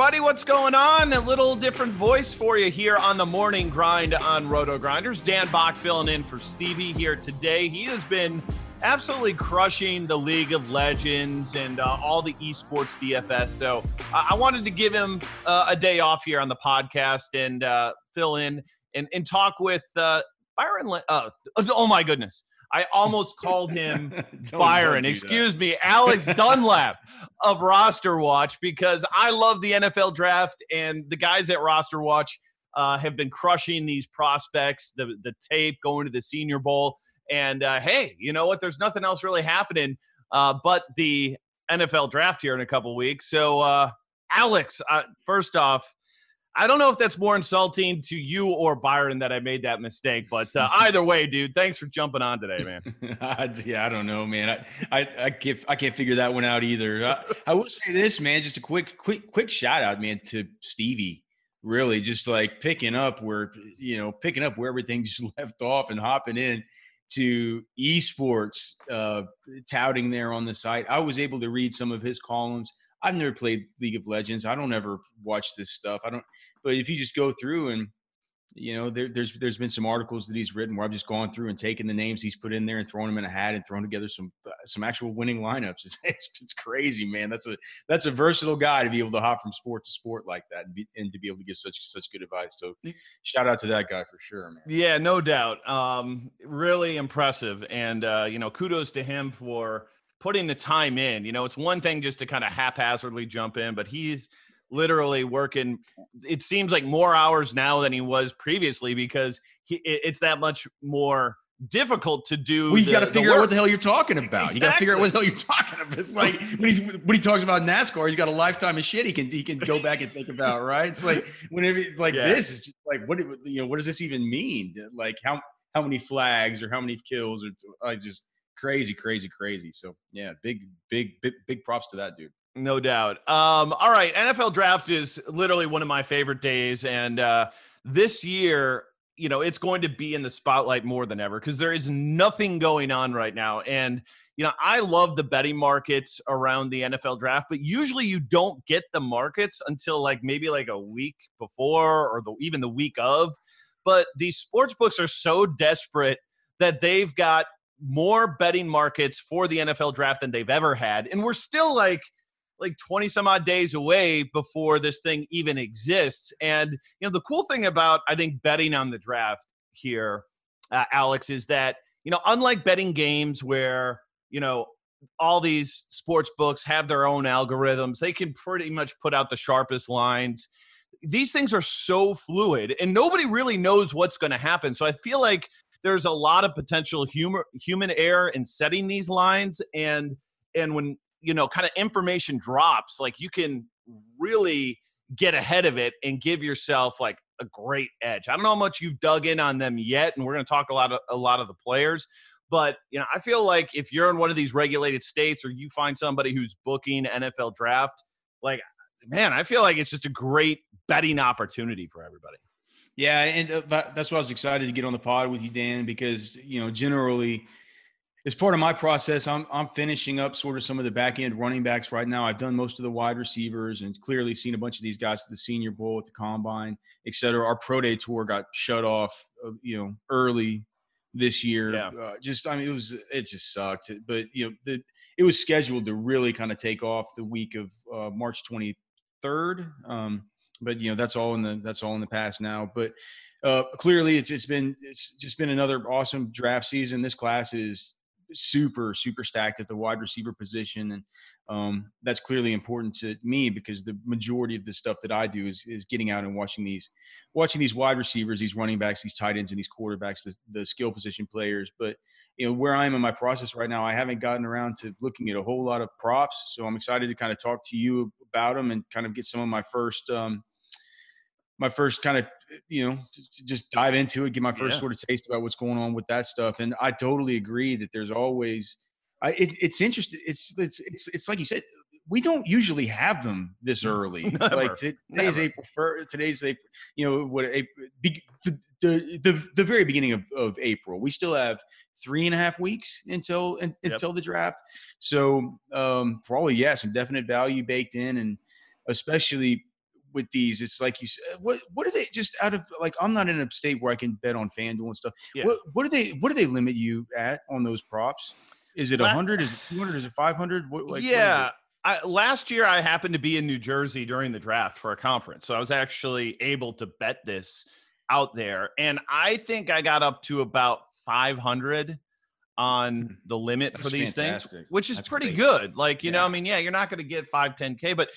everybody. What's going on? A little different voice for you here on the Morning Grind on Roto Grinders. Dan Back filling in for Stevie here today. He has been absolutely crushing the League of Legends and all the esports DFS. So I wanted to give him a day off here on the podcast and fill in and talk with Byron. Oh my goodness. I almost called him Byron. Excuse me, Alex Dunlap of Rosterwatch, because I love the NFL draft, and the guys at Rosterwatch have been crushing these prospects, the tape, going to the Senior Bowl. And, hey, you know what? There's nothing else really happening but the NFL draft here in a couple weeks. So, Alex, first off, I don't know if that's more insulting to you or Byron that I made that mistake, but either way, dude, thanks for jumping on today, man. Yeah, I don't know, man. I can't figure that one out either. I will say this, man, just a quick shout out, man, to Stevie. Really, just like picking up where everything just left off and hopping in to esports, touting there on the site. I was able to read some of his columns. I've never played League of Legends. I don't ever watch this stuff. But if you just go through and, you know, there's been some articles that he's written where I've just gone through and taken the names he's put in there and thrown them in a hat and thrown together some actual winning lineups. It's crazy, man. That's a versatile guy to be able to hop from sport to sport like that and to be able to give such good advice. So shout out to that guy for sure, man. Yeah, no doubt. Really impressive. And, you know, kudos to him for putting the time in. You know, it's one thing just to kind of haphazardly jump in, but he's literally working, it seems like, more hours now than he was previously because it's that much more difficult to do. Well, you got to figure out what the hell you're talking about. Exactly. You got to figure out what the hell you're talking about. It's like when he talks about NASCAR, he's got a lifetime of shit he can go back and think about, right? It's like whenever this, it's just like, what does this even mean? Like how many flags or how many kills or just crazy. So yeah, big props to that dude. No doubt. All right. NFL draft is literally one of my favorite days. And this year, you know, it's going to be in the spotlight more than ever because there is nothing going on right now. And, you know, I love the betting markets around the NFL draft, but usually you don't get the markets until maybe a week before or even the week of. But these sports books are so desperate that they've got more betting markets for the NFL draft than they've ever had. And we're still 20 some odd days away before this thing even exists. And, you know, the cool thing about, I think, betting on the draft here, Alex, is that, you know, unlike betting games where, you know, all these sports books have their own algorithms, they can pretty much put out the sharpest lines. These things are so fluid and nobody really knows what's going to happen. So I feel like there's a lot of potential human error in setting these lines. And when, you know, kind of information drops, like, you can really get ahead of it and give yourself a great edge. I don't know how much you've dug in on them yet, and we're going to talk a lot of the players, but, you know, I feel like if you're in one of these regulated states or you find somebody who's booking NFL draft, man, I feel like it's just a great betting opportunity for everybody. Yeah, and that's why I was excited to get on the pod with you, Dan, because, you know, generally as part of my process, I'm finishing up sort of some of the back-end running backs right now. I've done most of the wide receivers and clearly seen a bunch of these guys at the Senior Bowl, at the Combine, et cetera. Our Pro Day tour got shut off, you know, early this year. Yeah. It just sucked. But, you know, it was scheduled to really kind of take off the week of March 23rd. But, you know, that's all in the past now. But clearly it's just been another awesome draft season. This class is super stacked at the wide receiver position, and that's clearly important to me because the majority of the stuff that I do is getting out and watching these wide receivers, these running backs, these tight ends, and these quarterbacks, the skill position players. But, you know, where I am in my process right now, I haven't gotten around to looking at a whole lot of props, so I'm excited to kind of talk to you about them and kind of get some of my first kind of, you know, just dive into it, get my first sort of taste about what's going on with that stuff. And I totally agree that there's always, it's interesting. It's like you said, we don't usually have them this early. Never. Like today's April 1st. Today's April. You know what? The very beginning of April. We still have 3.5 weeks until the draft. So probably some definite value baked in, and especially with these, it's like you said, what are they just out of, like, I'm not in a state where I can bet on FanDuel and stuff. Yeah. What do they limit you at on those props? Is it 100? Is it 200? Is it 500? Yeah. Last year I happened to be in New Jersey during the draft for a conference. So I was actually able to bet this out there. And I think I got up to about 500 on the limit for these things, which is pretty good. Like, you know, I mean, yeah, you're not going to get 5, 10K, but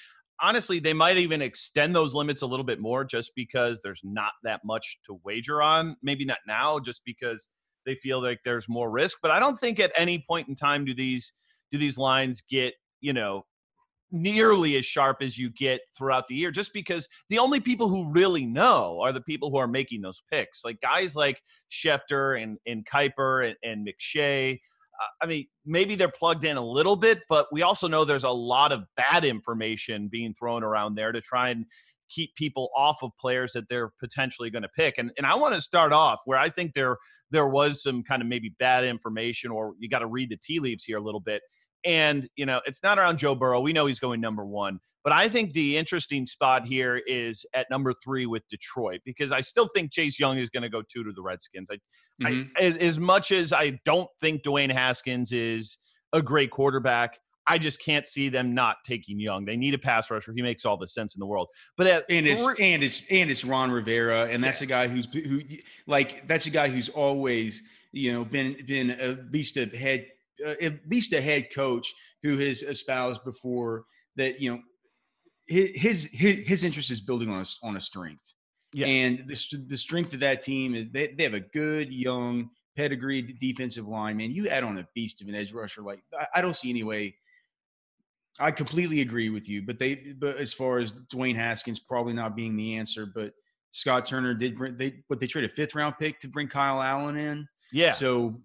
honestly, they might even extend those limits a little bit more just because there's not that much to wager on. Maybe not now, just because they feel like there's more risk, but I don't think at any point in time do these lines get, you know, nearly as sharp as you get throughout the year, just because the only people who really know are the people who are making those picks. Like guys like Schefter and Kuiper and McShay. I mean, maybe they're plugged in a little bit, but we also know there's a lot of bad information being thrown around there to try and keep people off of players that they're potentially going to pick. And I want to start off where I think there was some kind of maybe bad information, or you got to read the tea leaves here a little bit. And, you know, it's not around Joe Burrow. We know he's going number 1. But I think the interesting spot here is at number 3 with Detroit, because I still think Chase Young is going to go two to the Redskins. As much as I don't think Dwayne Haskins is a great quarterback, I just can't see them not taking Young. They need a pass rusher. He makes all the sense in the world. But it's Ron Rivera, and that's a guy who's always, you know, been at least a head coach who has espoused before that, you know, his interest is building on a strength. Yeah. And the strength of that team is they have a good, young, pedigreed defensive line. Man, you add on a beast of an edge rusher. Like, I don't see any way. I completely agree with you, but as far as Dwayne Haskins probably not being the answer, but Scott Turner they traded a 5th round pick to bring Kyle Allen in. Yeah. So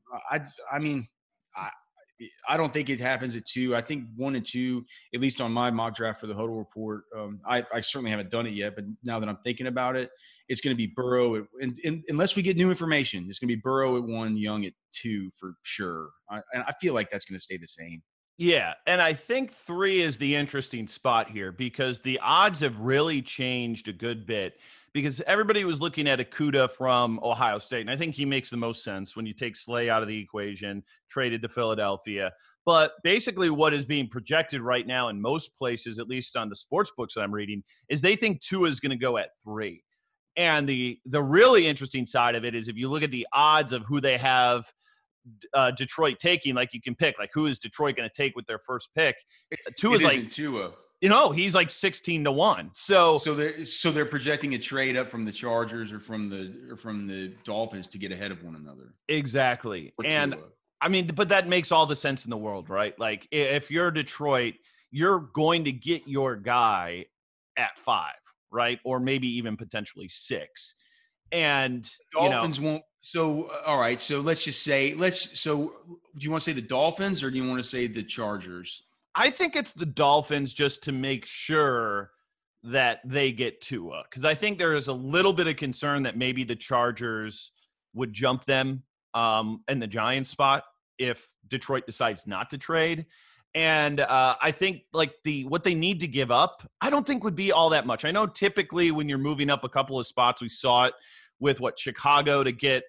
I don't think it happens at 2. I think 1 and 2, at least on my mock draft for the Huddle Report, I certainly haven't done it yet, but now that I'm thinking about it, it's going to be Burrow. And unless we get new information, it's going to be Burrow at 1, Young at 2 for sure. And I feel like that's going to stay the same. Yeah, and I think 3 is the interesting spot here, because the odds have really changed a good bit, because everybody was looking at Okudah from Ohio State, and I think he makes the most sense when you take Slay out of the equation, traded to Philadelphia. But basically what is being projected right now in most places, at least on the sports books that I'm reading, is they think Tua is going to go at 3. And the really interesting side of it is if you look at the odds of who they have Detroit taking, like you can pick, like who is Detroit going to take with their first pick? Tua's like Tua. You know, he's like 16 to 1. So they're projecting a trade up from the Chargers or from the Dolphins to get ahead of one another. Exactly, and Tua. I mean, but that makes all the sense in the world, right? Like if you're Detroit, you're going to get your guy at 5, right, or maybe even potentially 6. And Dolphins won't. So, all right. So let's just say, do you want to say the Dolphins or do you want to say the Chargers? I think it's the Dolphins, just to make sure that they get Tua, because I think there is a little bit of concern that maybe the Chargers would jump them in the Giants spot if Detroit decides not to trade. And I think like what they need to give up, I don't think would be all that much. I know typically when you're moving up a couple of spots, we saw it with Chicago to get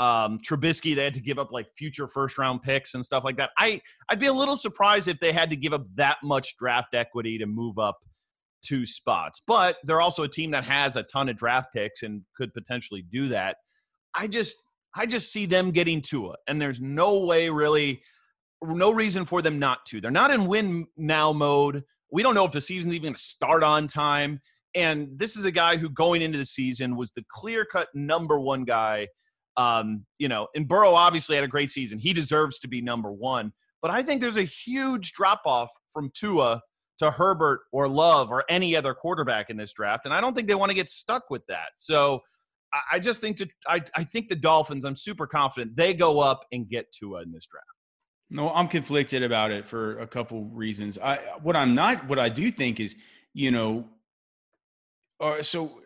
Trubisky. They had to give up like future 1st round picks and stuff like that. I'd be a little surprised if they had to give up that much draft equity to move up 2 spots. But they're also a team that has a ton of draft picks and could potentially do that. I just see them getting Tua, and there's no way really – no reason for them not to. They're not in win now mode. We don't know if the season's even going to start on time. And this is a guy who going into the season was the clear-cut number 1 guy. And Burrow obviously had a great season. He deserves to be number 1. But I think there's a huge drop-off from Tua to Herbert or Love or any other quarterback in this draft. And I don't think they want to get stuck with that. So I just think I think the Dolphins, I'm super confident, they go up and get Tua in this draft. No, I'm conflicted about it for a couple reasons. What I do think is, you know, so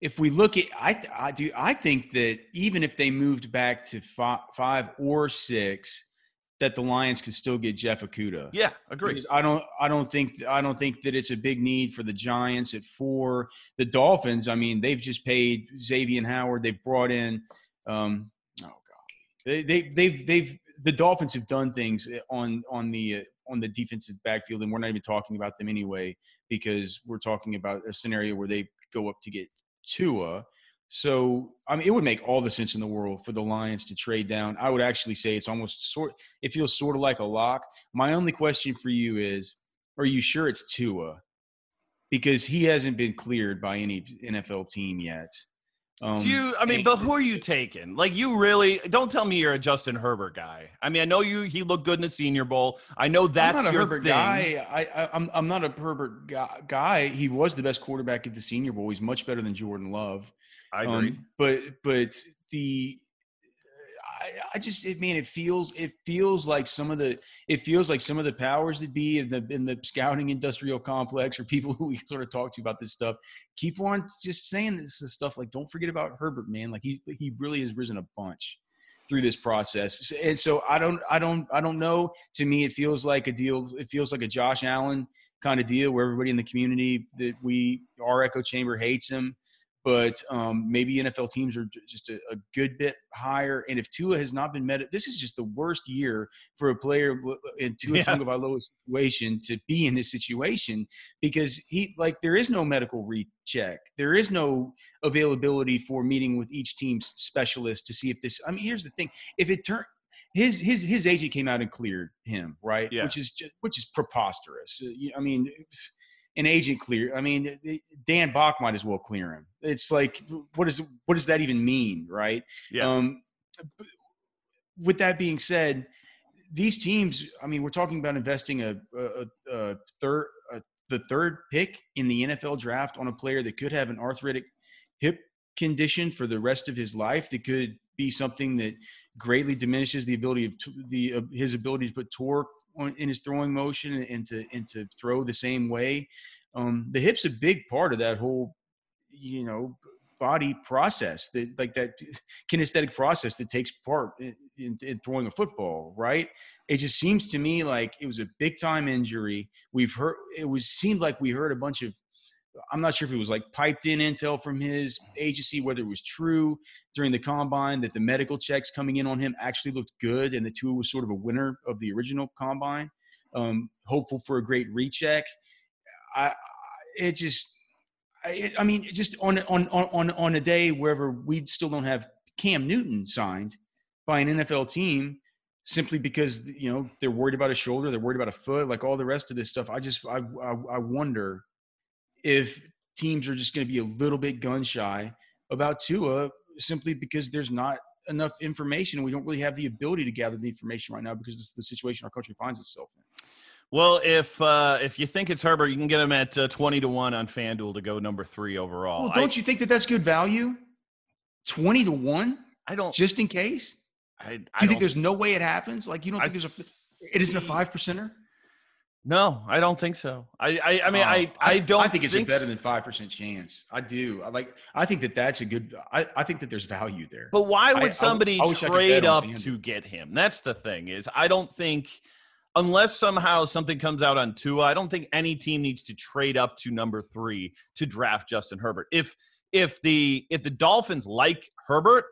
if we look at, I think that even if they moved back to 5 or 6, that the Lions could still get Jeff Okudah. Yeah, agree. Because I don't think that it's a big need for the Giants at 4. The Dolphins, I mean, they've just paid Xavier Howard. They've brought in the Dolphins have done things on the defensive backfield, and we're not even talking about them anyway because we're talking about a scenario where they go up to get Tua. So, I mean, it would make all the sense in the world for the Lions to trade down. I would actually say it's almost it feels sort of like a lock. My only question for you is, are you sure it's Tua? Because he hasn't been cleared by any NFL team yet. But who are you taking? Like, you really don't tell me you're a Justin Herbert guy. I mean, I know he looked good in the Senior Bowl. I know that's your Herbert thing. I'm not a Herbert guy. He was the best quarterback at the Senior Bowl. He's much better than Jordan Love. I agree. It feels like some of the powers that be in the scouting industrial complex, or people who we sort of talk to about this stuff, keep on just saying this stuff. Like, don't forget about Herbert, man. Like he really has risen a bunch through this process. And so I don't know. To me, it feels like a deal. It feels like a Josh Allen kind of deal where everybody in the community that our echo chamber hates him. But maybe NFL teams are just a good bit higher. And if Tua has not been met, this is just the worst year for a player in Tua Tagovailoa's situation to be in this situation, because there is no medical recheck. There is no availability for meeting with each team's specialist to see if this. I mean, here's the thing: if it turned. His agent came out and cleared him, right? Yeah. Which is preposterous. I mean. An agent clear. I mean, Dan Back might as well clear him. It's like, what does that even mean, right? Yeah. With that being said, these teams. I mean, we're talking about investing the third pick in the NFL draft on a player that could have an arthritic hip condition for the rest of his life. That could be something that greatly diminishes the ability of his ability to put torque in his throwing motion and to throw the same way. The hip's a big part of that whole, body process, that kinesthetic process that takes part in throwing a football, right? It just seems to me like it was a big time injury. We heard a bunch of, I'm not sure if it was like piped in intel from his agency, whether it was true during the combine that the medical checks coming in on him actually looked good, and the Tua was sort of a winner of the original combine, hopeful for a great recheck. On a day wherever we still don't have Cam Newton signed by an NFL team, simply because they're worried about a shoulder, they're worried about a foot, like all the rest of this stuff. I wonder if teams are just going to be a little bit gun shy about Tua simply because there's not enough information. We don't really have the ability to gather the information right now because this is the situation our country finds itself in. Well, if you think it's Herbert, you can get him at 20-1 on FanDuel to go number 3 overall. Well, don't you think that that's good value? 20-1? I don't. Just in case? Do you think there's no way it happens? Like, you don't think it isn't a 5%er? No, I don't think so. I think it's a better than 5% chance. I do. I think that there's value there. But why would somebody trade up to get him? That's the thing. Is I don't think, unless somehow something comes out on Tua, I don't think any team needs to trade up to number 3 to draft Justin Herbert. If the Dolphins like Herbert,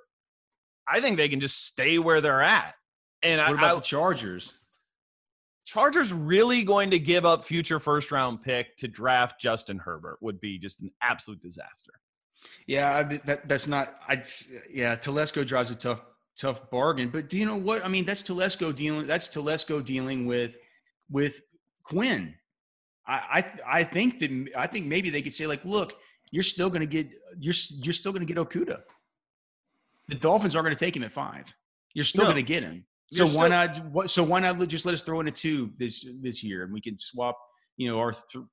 I think they can just stay where they're at. And what about the Chargers? Chargers really going to give up future first-round pick to draft Justin Herbert would be just an absolute disaster. Yeah, Telesco drives a tough bargain. But do you know what? I mean, that's Telesco dealing. That's Telesco dealing with Quinn. I think maybe they could say, like, look, you're still going to get Okudah. The Dolphins aren't going to take him at 5. You're still going to get him. So why not just let us throw in a 2 this year, and we can swap, our 3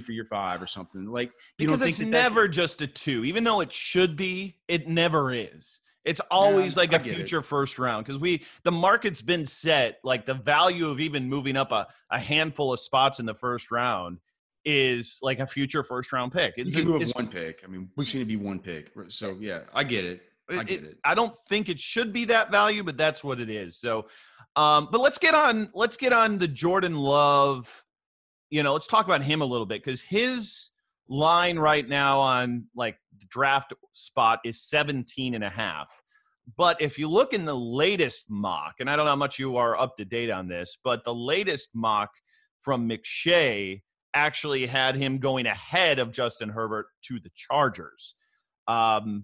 for your 5 or something. Like, just a 2, even though it should be. It never is. It's always like a future first round, because the market's been set. Like, the value of even moving up a handful of spots in the first round is like a future first round pick. It's one pick. I mean, we've seen it be one pick. So yeah, I get it. I get it. I don't think it should be that value, but that's what it is. So, but let's get on the Jordan Love. You know, let's talk about him a little bit, because his line right now on like the draft spot is 17.5. But if you look in the latest mock, and I don't know how much you are up to date on this, but the latest mock from McShay actually had him going ahead of Justin Herbert to the Chargers. You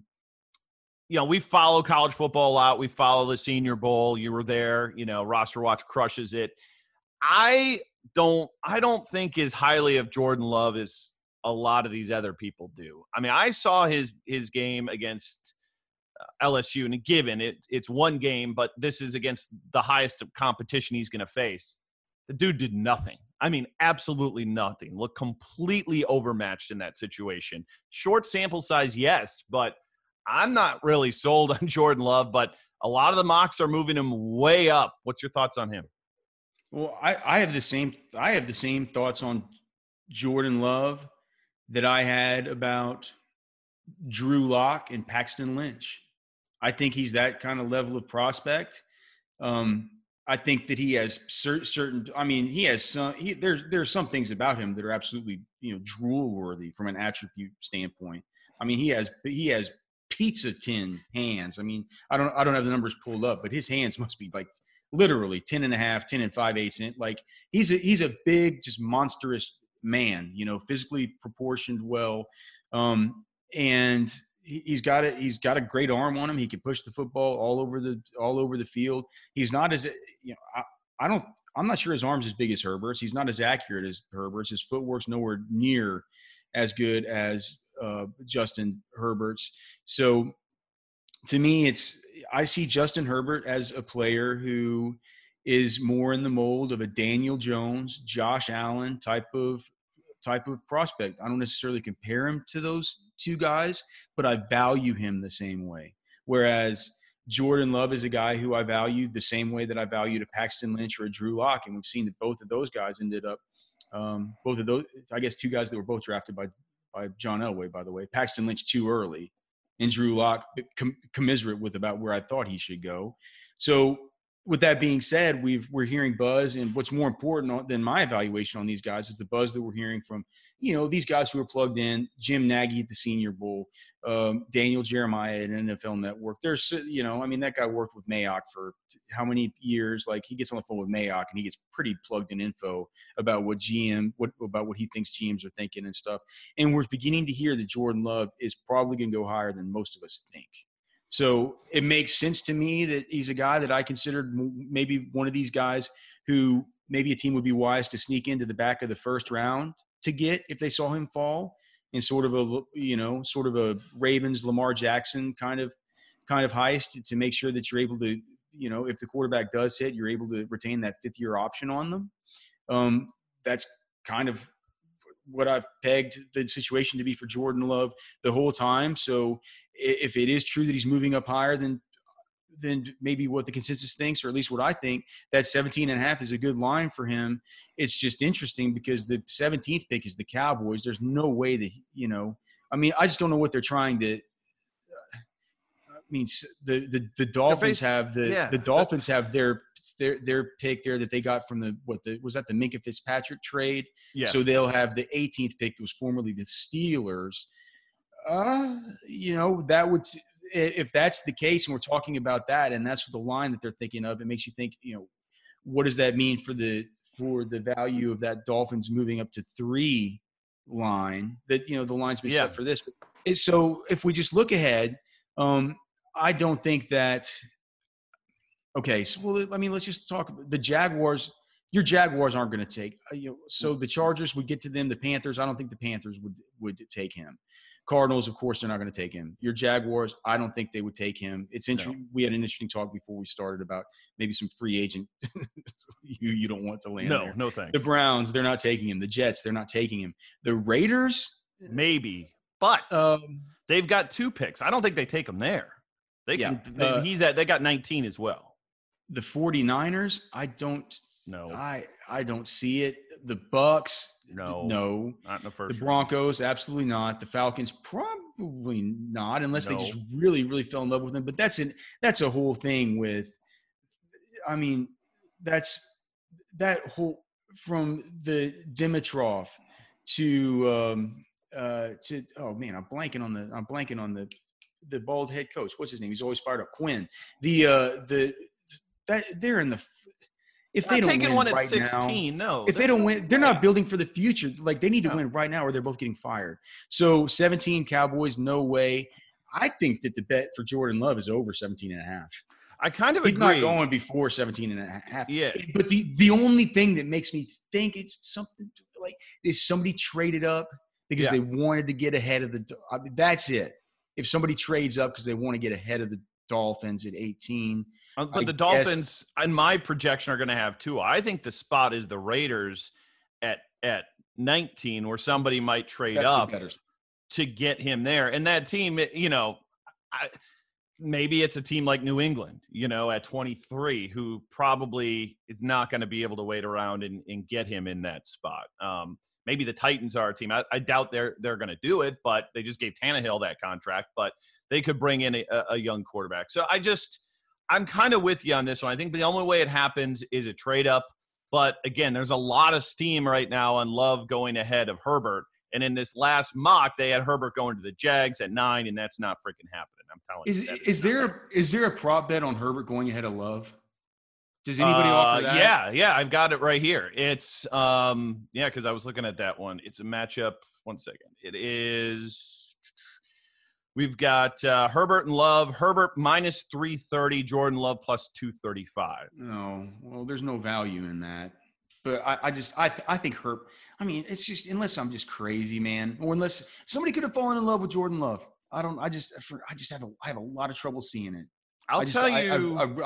know, we follow college football a lot. We follow the Senior Bowl. You were there. You know, Rosterwatch crushes it. I don't think as highly of Jordan Love as a lot of these other people do. I mean, I saw his game against LSU, and given it's one game, but this is against the highest competition he's going to face. The dude did nothing. I mean, absolutely nothing. Looked completely overmatched in that situation. Short sample size, yes, but I'm not really sold on Jordan Love, but a lot of the mocks are moving him way up. What's your thoughts on him? Well, I have the same thoughts on Jordan Love that I had about Drew Lock and Paxton Lynch. I think he's that kind of level of prospect. I think that he has certain. I mean, he has some. There's some things about him that are absolutely, you know, drool worthy from an attribute standpoint. I mean, he has pizza tin hands. I mean, I don't have the numbers pulled up, but his hands must be like literally 10.5, 10 and 5/8 inch. Like he's a big, just monstrous man. You know, physically proportioned well, and he's got a great arm on him. He can push the football all over the field. He's not as, you know, I'm not sure his arm's as big as Herbert's. He's not as accurate as Herbert's. His footwork's nowhere near as good as Justin Herbert's. So to me, I see Justin Herbert as a player who is more in the mold of a Daniel Jones, Josh Allen type of prospect. I don't necessarily compare him to those two guys, but I value him the same way. Whereas Jordan Love is a guy who I valued the same way that I valued a Paxton Lynch or a Drew Lock, and we've seen that both of those guys ended up, both of those, I guess, two guys that were both drafted by John Elway, by the way. Paxton Lynch too early, and Drew Lock commiserate with about where I thought he should go. So with that being said, we're hearing buzz, and what's more important than my evaluation on these guys is the buzz that we're hearing from, you know, these guys who are plugged in, Jim Nagy at the Senior Bowl, Daniel Jeremiah at NFL Network. There's, you know, I mean, that guy worked with Mayock for how many years? Like, he gets on the phone with Mayock, and he gets pretty plugged in info about what he thinks GMs are thinking and stuff. And we're beginning to hear that Jordan Love is probably going to go higher than most of us think. So it makes sense to me that he's a guy that I considered maybe one of these guys who maybe a team would be wise to sneak into the back of the first round to get if they saw him fall, in sort of a Ravens, Lamar Jackson kind of heist to make sure that you're able to, you know, if the quarterback does hit, you're able to retain that fifth-year option on them. That's kind of what I've pegged the situation to be for Jordan Love the whole time. So if it is true that he's moving up higher than maybe what the consensus thinks, or at least what I think, that 17.5 is a good line for him. It's just interesting because the 17th pick is the Cowboys. There's no way that, you know, I mean, I just don't know what they're trying to. I mean, the Dolphins have the Dolphins have their pick there that they got from was that the Minka Fitzpatrick trade? Yeah. So they'll have the 18th pick that was formerly the Steelers. You know, that would, if that's the case, and we're talking about that, and that's the line that they're thinking of, it makes you think, you know, what does that mean for the value of that Dolphins moving up to 3 line? That, you know, the line's been set for this. So if we just look ahead, I don't think that – okay, so well, I mean, let's just talk – the Jaguars – your Jaguars aren't going to take so the Chargers would get to them. The Panthers, I don't think the Panthers would take him. Cardinals, of course, they're not going to take him. Your Jaguars, I don't think they would take him. It's interesting. No. We had an interesting talk before we started about maybe some free agent you don't want to land there. No, thanks. The Browns, they're not taking him. The Jets, they're not taking him. The Raiders? Maybe, but they've got 2 picks. I don't think they take him there. They got 19 as well. The 49ers, I don't see it. The Bucks, no, not in the first. The Broncos, absolutely not. The Falcons, Probably not, unless they just really, really fell in love with him. But that's a whole thing with – I mean, that's – that whole – from the Dimitroff to oh, man, I'm blanking on the bald head coach. What's his name? He's always fired up. Quinn. They're in the if they don't taking win one at right 16, now, no. If they don't win, they're not building for the future. Like they need to win right now, or they're both getting fired. So 17 Cowboys, no way. I think that the bet for Jordan Love is over 17.5. I kind of agree. He's not going before 17.5. Yeah. But the only thing that makes me think it's something like is somebody traded up because they wanted to get ahead of the. I mean, that's it. If somebody trades up because they want to get ahead of the Dolphins at 18. But the Dolphins, in my projection, are going to have Tua. I think the spot is the Raiders at 19, where somebody might trade up to get him there. And that team, you know, maybe it's a team like New England, you know, at 23, who probably is not going to be able to wait around and get him in that spot. Maybe the Titans are a team. I doubt they're going to do it, but they just gave Tannehill that contract. But they could bring in a young quarterback. So I'm kind of with you on this one. I think the only way it happens is a trade up. But, again, there's a lot of steam right now on Love going ahead of Herbert. And in this last mock, they had Herbert going to the Jags at 9, and that's not freaking happening. I'm telling you. Is there a prop bet on Herbert going ahead of Love? Does anybody offer that? Yeah, I've got it right here. It's because I was looking at that one. It's a matchup. One second. It is – we've got Herbert and Love. Herbert minus 330, Jordan Love plus 235. Oh, well, there's no value in that. But I think Herbert – I mean, it's just – unless I'm just crazy, man. Or unless – somebody could have fallen in love with Jordan Love. I have a lot of trouble seeing it. I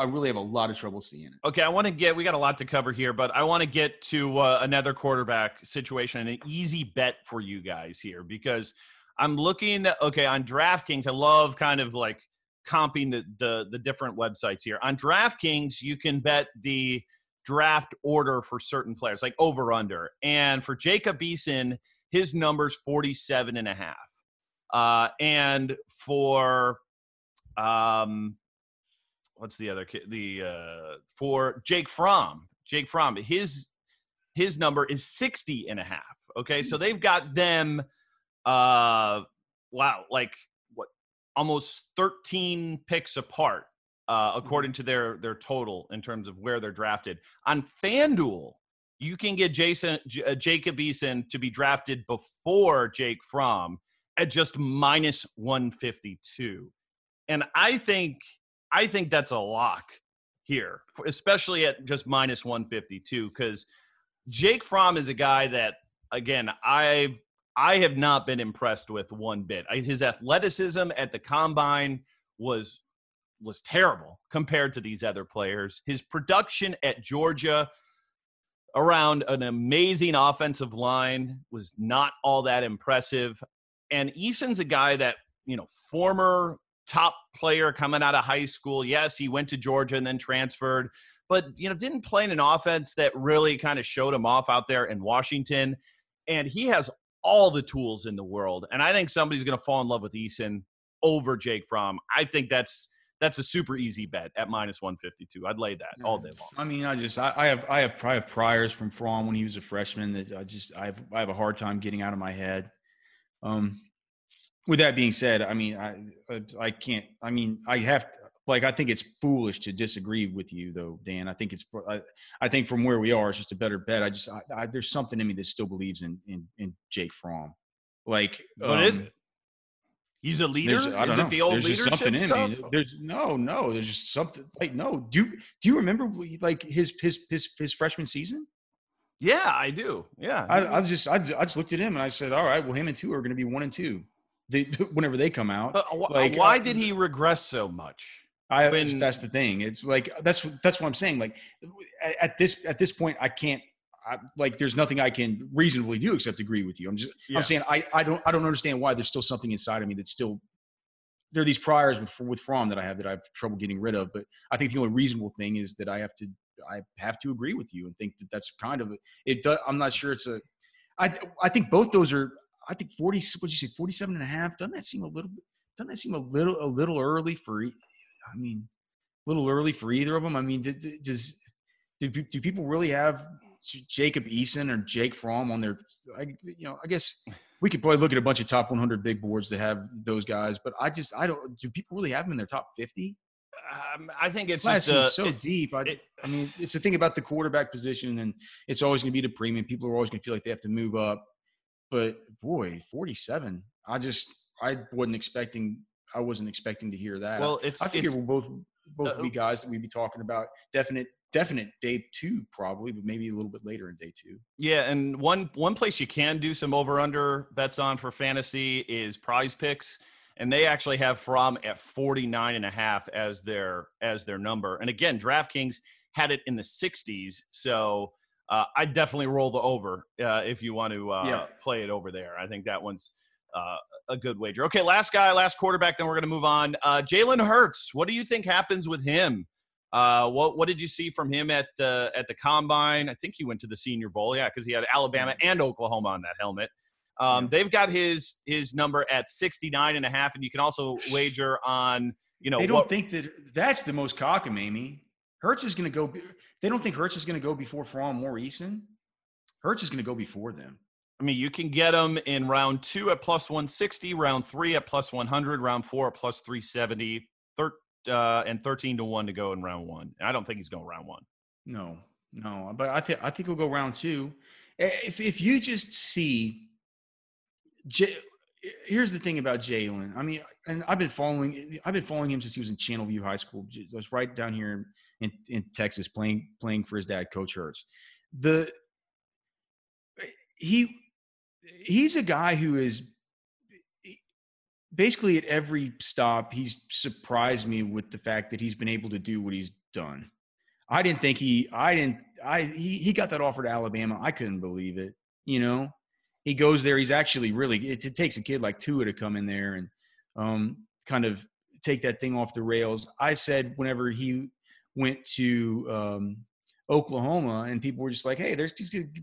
really have a lot of trouble seeing it. Okay, we got a lot to cover here, but I want to get to another quarterback situation and an easy bet for you guys here because I'm looking, on DraftKings, I love kind of like comping the different websites here. On DraftKings, you can bet the draft order for certain players, like over under. And for Jacob Eason, his number's 47.5. And for, what's the other kid? For Jake Fromm, his number is 60.5. Okay. So they've got them, almost 13 picks apart, according to their total in terms of where they're drafted. On FanDuel, you can get Jacob Eason to be drafted before Jake Fromm at just minus 152. And I think that's a lock here, especially at just minus 152, because Jake Fromm is a guy that, again, I have not been impressed with one bit. His athleticism at the combine was terrible compared to these other players. His production at Georgia around an amazing offensive line was not all that impressive. And Eason's a guy that, you know, former top player coming out of high school. Yes, he went to Georgia and then transferred, but, you know, didn't play in an offense that really kind of showed him off out there in Washington. And he has all the tools in the world. And I think somebody's going to fall in love with Eason over Jake Fromm. I think that's a super easy bet at minus 152. I'd lay that all day long. I mean, I have priors from Fromm when he was a freshman that I have a hard time getting out of my head. With that being said, I mean, I can't. I mean, I have to, like, I think it's foolish to disagree with you, though, Dan. I think from where we are, it's just a better bet. There's something in me that still believes in Jake Fromm. Like, what is it? He's a leader. Is it the old leadership stuff? There's just something in me. No. There's just something. Like, no. Do you remember like his freshman season? Yeah, I do. Yeah, I just looked at him and I said, all right, well, him and Tua are going to be 1 and 2. Whenever they come out. But why did he regress so much? That's the thing. It's like that's what I'm saying. Like at this point, I can't. There's nothing I can reasonably do except agree with you. I'm saying I don't understand why there's still something inside of me that's still. There are these priors with Fromm that I have that I have trouble getting rid of. But I think the only reasonable thing is that I have to agree with you and think that that's kind of it. I'm not sure it's I think both those are. I think 40, what did you say, 47.5? Doesn't that seem a little bit? Doesn't that seem a little early for? I mean, a little early for either of them. I mean, do people really have Jacob Eason or Jake Fromm on their? I guess we could probably look at a bunch of top 100 big boards that have those guys, but I don't. Do people really have them in their top 50? I think it's just so deep. I mean, it's the thing about the quarterback position, and it's always going to be the premium. People are always going to feel like they have to move up. But boy, 47. I wasn't expecting to hear that. Well, I figure we'll both be guys that we'd be talking about definite day two probably, but maybe a little bit later in day two. Yeah, and one place you can do some over/under bets on for fantasy is Prize Picks. And they actually have Fromm at 49.5 as their number. And again, DraftKings had it in the 60s. So I definitely roll the over if you want to play it over there. I think that one's a good wager. Okay, last quarterback, then we're going to move on. Jalen Hurts, what do you think happens with him? What did you see from him at the Combine? I think he went to the Senior Bowl, yeah, because he had Alabama and Oklahoma on that helmet. They've got his number at 69.5, and you can also wager on, They don't think that's the most cockamamie. They don't think Hurts is going to go before Fromm or Eason. Hurts is going to go before them. I mean, you can get them in round 2 at plus 160, round 3 at plus 100, round 4 at plus 370, and 13-1 to go in round 1. I don't think he's going round 1. No, but I think he'll go round 2. If you just see. Here's the thing about Jalen. I mean, and I've been following him since he was in Channel View High School. I was right down here in Texas, playing for his dad, Coach Hurts. He's a guy who is basically at every stop. He's surprised me with the fact that he's been able to do what he's done. I didn't think he got that offer to Alabama. I couldn't believe it. He goes there. He's actually really – it takes a kid like Tua to come in there and kind of take that thing off the rails. I said whenever he went to Oklahoma and people were just like, hey,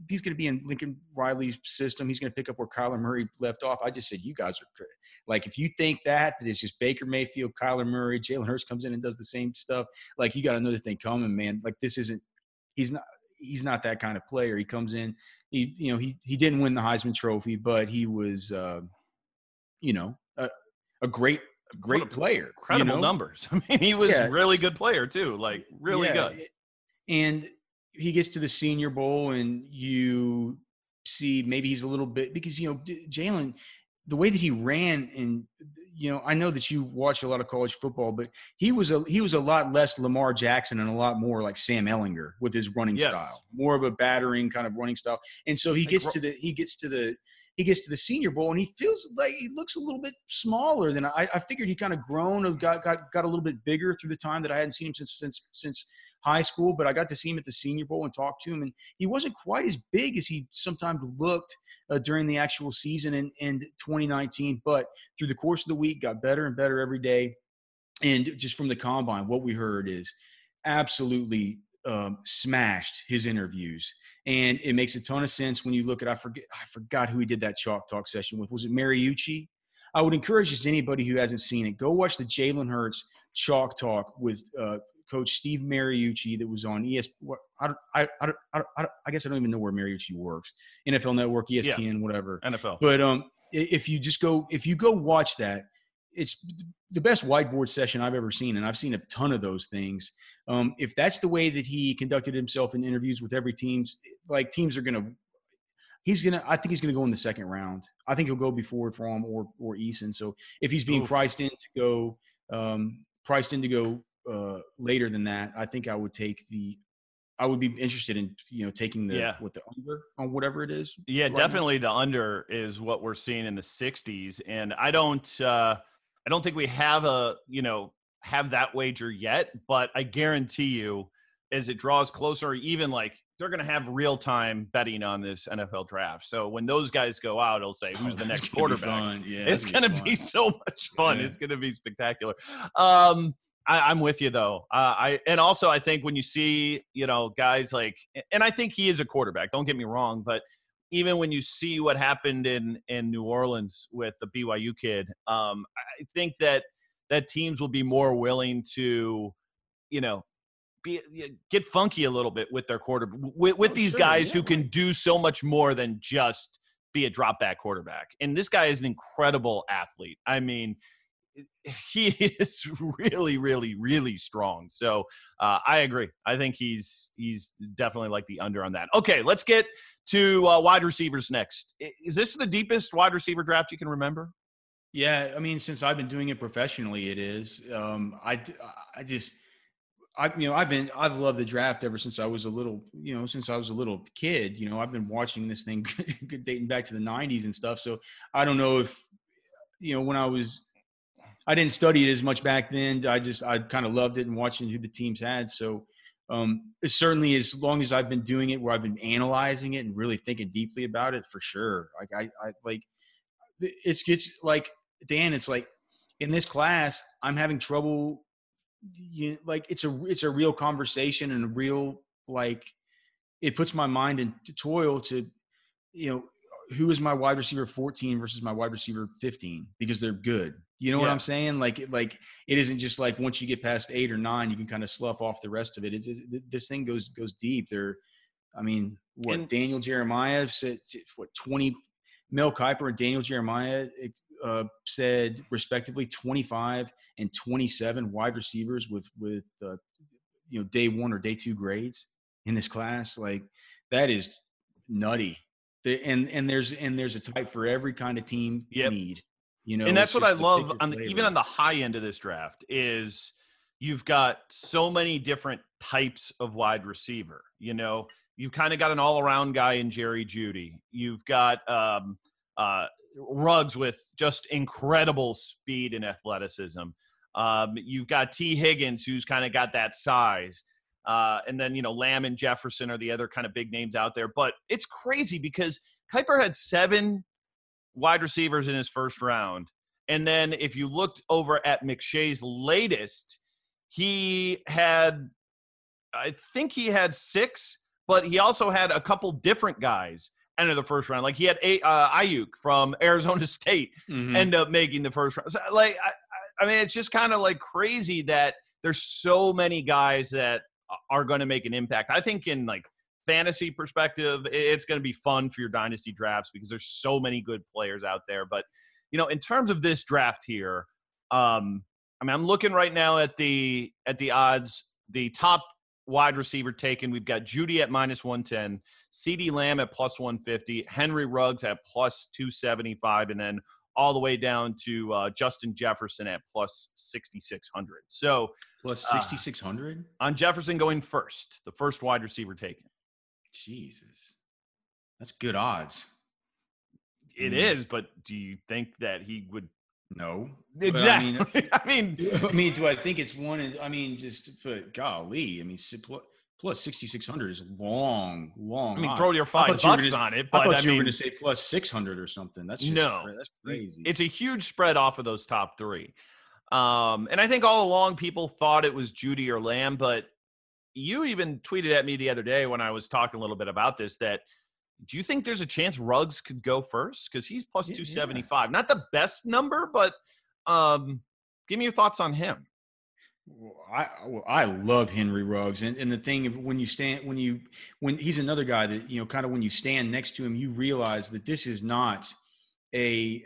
he's going to be in Lincoln Riley's system. He's going to pick up where Kyler Murray left off. I just said, you guys are – like, if you think that it's just Baker Mayfield, Kyler Murray, Jalen Hurts comes in and does the same stuff, like, you got another thing coming, man. Like, this isn't – he's not that kind of player. He comes in, he didn't win the Heisman Trophy, but he was, a great player. Incredible numbers. I mean, he was a really good player too, like really good. And he gets to the Senior Bowl and you see maybe he's a little bit – because, Jalen, the way that he ran and – I know that you watch a lot of college football, but he was a lot less Lamar Jackson and a lot more like Sam Ehlinger with his running style, more of a battering kind of running style. And so he gets to the Senior Bowl and he feels like he looks a little bit smaller than I figured. He kind of grown or got a little bit bigger through the time that I hadn't seen him since high school, but I got to see him at the Senior Bowl and talk to him, and he wasn't quite as big as he sometimes looked during the actual season in 2019, but through the course of the week got better and better every day. And just from the Combine, what we heard is absolutely smashed his interviews, and it makes a ton of sense when you look at – I forgot who he did that chalk talk session with. Was it Mariucci? I would encourage just anybody who hasn't seen it, go watch the Jalen Hurts chalk talk with Coach Steve Mariucci that was on ESPN. I guess I don't even know where Mariucci works. NFL Network, ESPN, whatever. NFL. But if you go watch that, it's the best whiteboard session I've ever seen, and I've seen a ton of those things. If that's the way that he conducted himself in interviews with every teams, like teams are gonna. I think he's gonna go in the second round. I think he'll go before Fromm or Eason. So if he's being priced in to go. Later than that, I think I would take the – I would be interested in, taking the the under on whatever it is. Yeah, right, definitely now. The under is what we're seeing in the 60s, and I don't think we have have that wager yet, but I guarantee you as it draws closer, even like they're going to have real-time betting on this NFL draft. So when those guys go out, it'll say, who's the next quarterback? It's going to be so much fun. Yeah. It's going to be spectacular. I'm with you though. I think when you see guys like, and I think he is a quarterback. Don't get me wrong, but even when you see what happened in New Orleans with the BYU kid, I think that teams will be more willing to, get funky a little bit with their quarterback, with these guys who can do so much more than just be a drop back quarterback. And this guy is an incredible athlete. I mean, he is really, really, really strong. So I agree. I think he's definitely like the under on that. Okay, let's get to wide receivers next. Is this the deepest wide receiver draft you can remember? Yeah, I mean, since I've been doing it professionally, it is. I've loved the draft ever since I was a little, since I was a little kid. I've been watching this thing dating back to the 90s and stuff. So I don't know if, when I didn't study it as much back then. I kind of loved it and watching who the teams had. So certainly as long as I've been doing it, where I've been analyzing it and really thinking deeply about it, for sure. It's like in this class, I'm having trouble. It's a real conversation and a real, it puts my mind in toil to, who is my wide receiver 14 versus my wide receiver 15, because they're good. What I'm saying? It isn't just once you get past 8 or 9, you can kind of slough off the rest of it. This thing goes deep. Daniel Jeremiah said, 20, Mel Kiper and Daniel Jeremiah said respectively 25 and 27 wide receivers with day 1 or day 2 grades in this class. That is nutty. There's a type for every kind of team you need. And that's what I love even on the high end of this draft is you've got so many different types of wide receiver. You've kind of got an all-around guy in Jerry Jeudy. You've got Ruggs with just incredible speed and athleticism. You've got T. Higgins, who's kind of got that size. And then, Lamb and Jefferson are the other kind of big names out there. But it's crazy because Kiper had 7 wide receivers in his first round. And then if you looked over at McShay's latest, he had 6. But he also had a couple different guys enter the first round. He had Ayuk from Arizona State end up making the first round. So, it's just kind of crazy that there's so many guys that are going to make an impact. I think in fantasy perspective, it's going to be fun for your dynasty drafts because there's so many good players out there. But, in terms of this draft here, I'm looking right now at the odds. The top wide receiver taken, we've got Jeudy at -110, CeeDee Lamb at +150, Henry Ruggs at +275, and then all the way down to Justin Jefferson at +6,600. So +6,600 on Jefferson going first, the first wide receiver taken. Jesus, that's good odds. It is, but do you think that he would? No, exactly. Do I think it's one? And golly, plus 6,600 is long. Throw your $5 on it. But I thought you were going to say plus 600 or something. That's crazy. It's a huge spread off of those top 3, and I think all along people thought it was Jeudy or Lamb. But you even tweeted at me the other day when I was talking a little bit about this that. Do you think there's a chance Ruggs could go first? Because he's +275. Not the best number, but give me your thoughts on him. Well, I love Henry Ruggs, and the thing of when he's another guy that kind of when you stand next to him, you realize that this is not a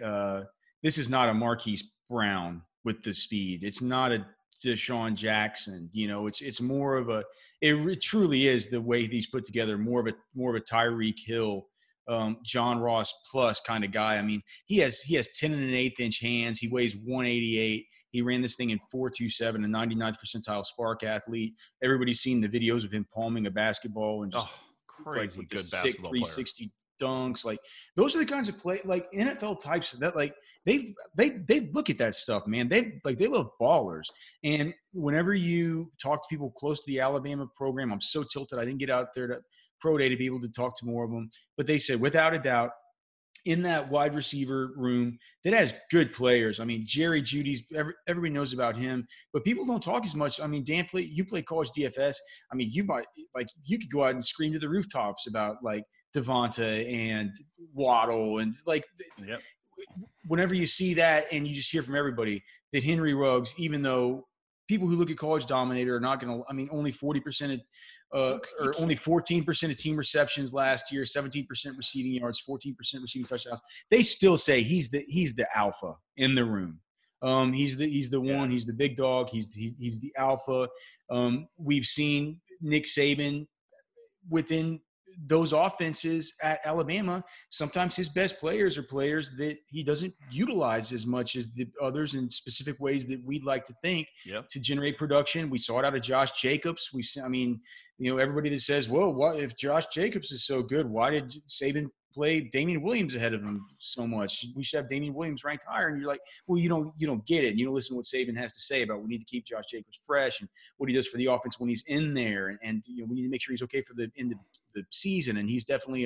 Marquise Brown with the speed. It's not a Deshaun Jackson, it's more of it truly is the way he's put together, more of a Tyreek Hill, John Ross plus kind of guy. He has 10 1/8-inch hands. He weighs 188. He ran this thing in 4.27, a 99th percentile spark athlete. Everybody's seen the videos of him palming a basketball and just crazy good basketball 360 dunks. Those are the kinds of play NFL types that they look at that stuff, man. They love ballers. And whenever you talk to people close to the Alabama program, I'm so tilted I didn't get out there to pro day to be able to talk to more of them. But they said, without a doubt, in that wide receiver room that has good players. Jerry Jeudy's everybody knows about him, but people don't talk as much. Dan, you play college DFS. You could go out and scream to the rooftops about Devonta and Waddle and like yep. Whenever you see that and you just hear from everybody that Henry Ruggs, even though people who look at College Dominator are not going to – I mean, only 40% of or only 14% of team receptions last year, 17% receiving yards, 14% receiving touchdowns. They still say he's the alpha in the room. He's the one. He's the big dog. He's the alpha. We've seen Nick Saban within those offenses at Alabama. Sometimes his best players are players that he doesn't utilize as much as the others in specific ways that we'd like to think to generate production. We saw it out of Josh Jacobs. Everybody that says, "Well, what if Josh Jacobs is so good? Why did Saban play Damian Williams ahead of him so much? We should have Damian Williams ranked higher." And you're like, well, you don't get it. And you don't listen to what Saban has to say about we need to keep Josh Jacobs fresh and what he does for the offense when he's in there. And we need to make sure he's okay for the end of the season. And he's definitely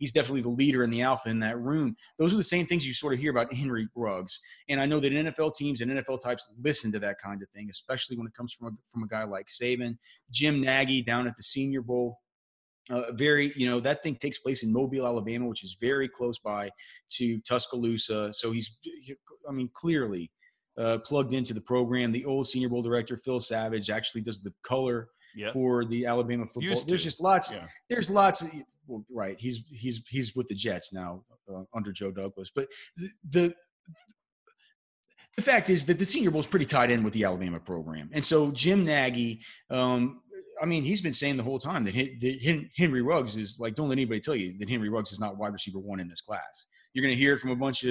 the leader and the alpha in that room. Those are the same things you sort of hear about Henry Ruggs. And I know that NFL teams and NFL types listen to that kind of thing, especially when it comes from a guy like Saban. Jim Nagy down at the Senior Bowl. That thing takes place in Mobile, Alabama, which is very close by to Tuscaloosa. So he's clearly plugged into the program. The old Senior Bowl director, Phil Savage, actually does the color for the Alabama football. There's just lots. Yeah. There's lots. Well, right. He's with the Jets now under Joe Douglas. But the fact is that the Senior Bowl is pretty tied in with the Alabama program. And so Jim Nagy, he's been saying the whole time that Henry Ruggs is like, don't let anybody tell you that Henry Ruggs is not wide receiver one in this class. You're going to hear it from a bunch of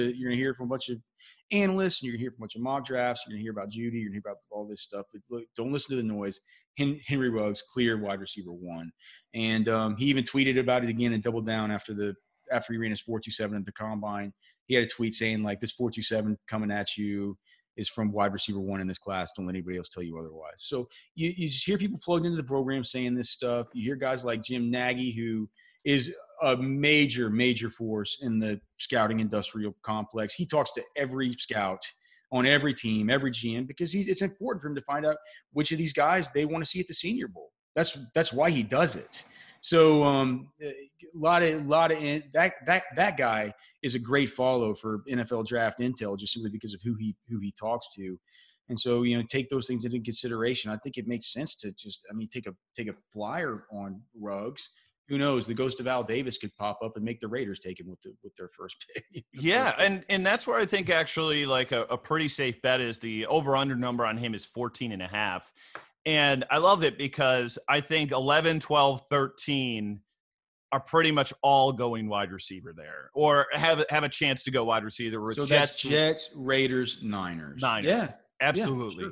analysts, and you're going to hear from a bunch of mock drafts. You're going to hear about Judy. You're going to hear about all this stuff. But look, don't listen to the noise. Henry Ruggs, clear wide receiver one. And he even tweeted about it again and doubled down after he ran his 4.27 at the combine. He had a tweet saying like, this 4.27 coming at you is from wide receiver one in this class. Don't let anybody else tell you otherwise. So you just hear people plugged into the program saying this stuff. You hear guys like Jim Nagy, who is a major, major force in the scouting industrial complex. He talks to every scout on every team, every GM, because it's important for him to find out which of these guys they want to see at the Senior Bowl. That's why he does it. So that guy is a great follow for NFL draft intel, just simply because of who he talks to. And so, take those things into consideration. I think it makes sense to just, take a flyer on Ruggs. Who knows? The ghost of Al Davis could pop up and make the Raiders take him with their first pick. And that's where I think actually like a pretty safe bet is the over-under number on him is 14.5. And I love it because I think 11, 12, 13 are pretty much all going wide receiver there, or have a chance to go wide receiver. With so Jets, that's Jets, Raiders, Niners. Yeah, absolutely.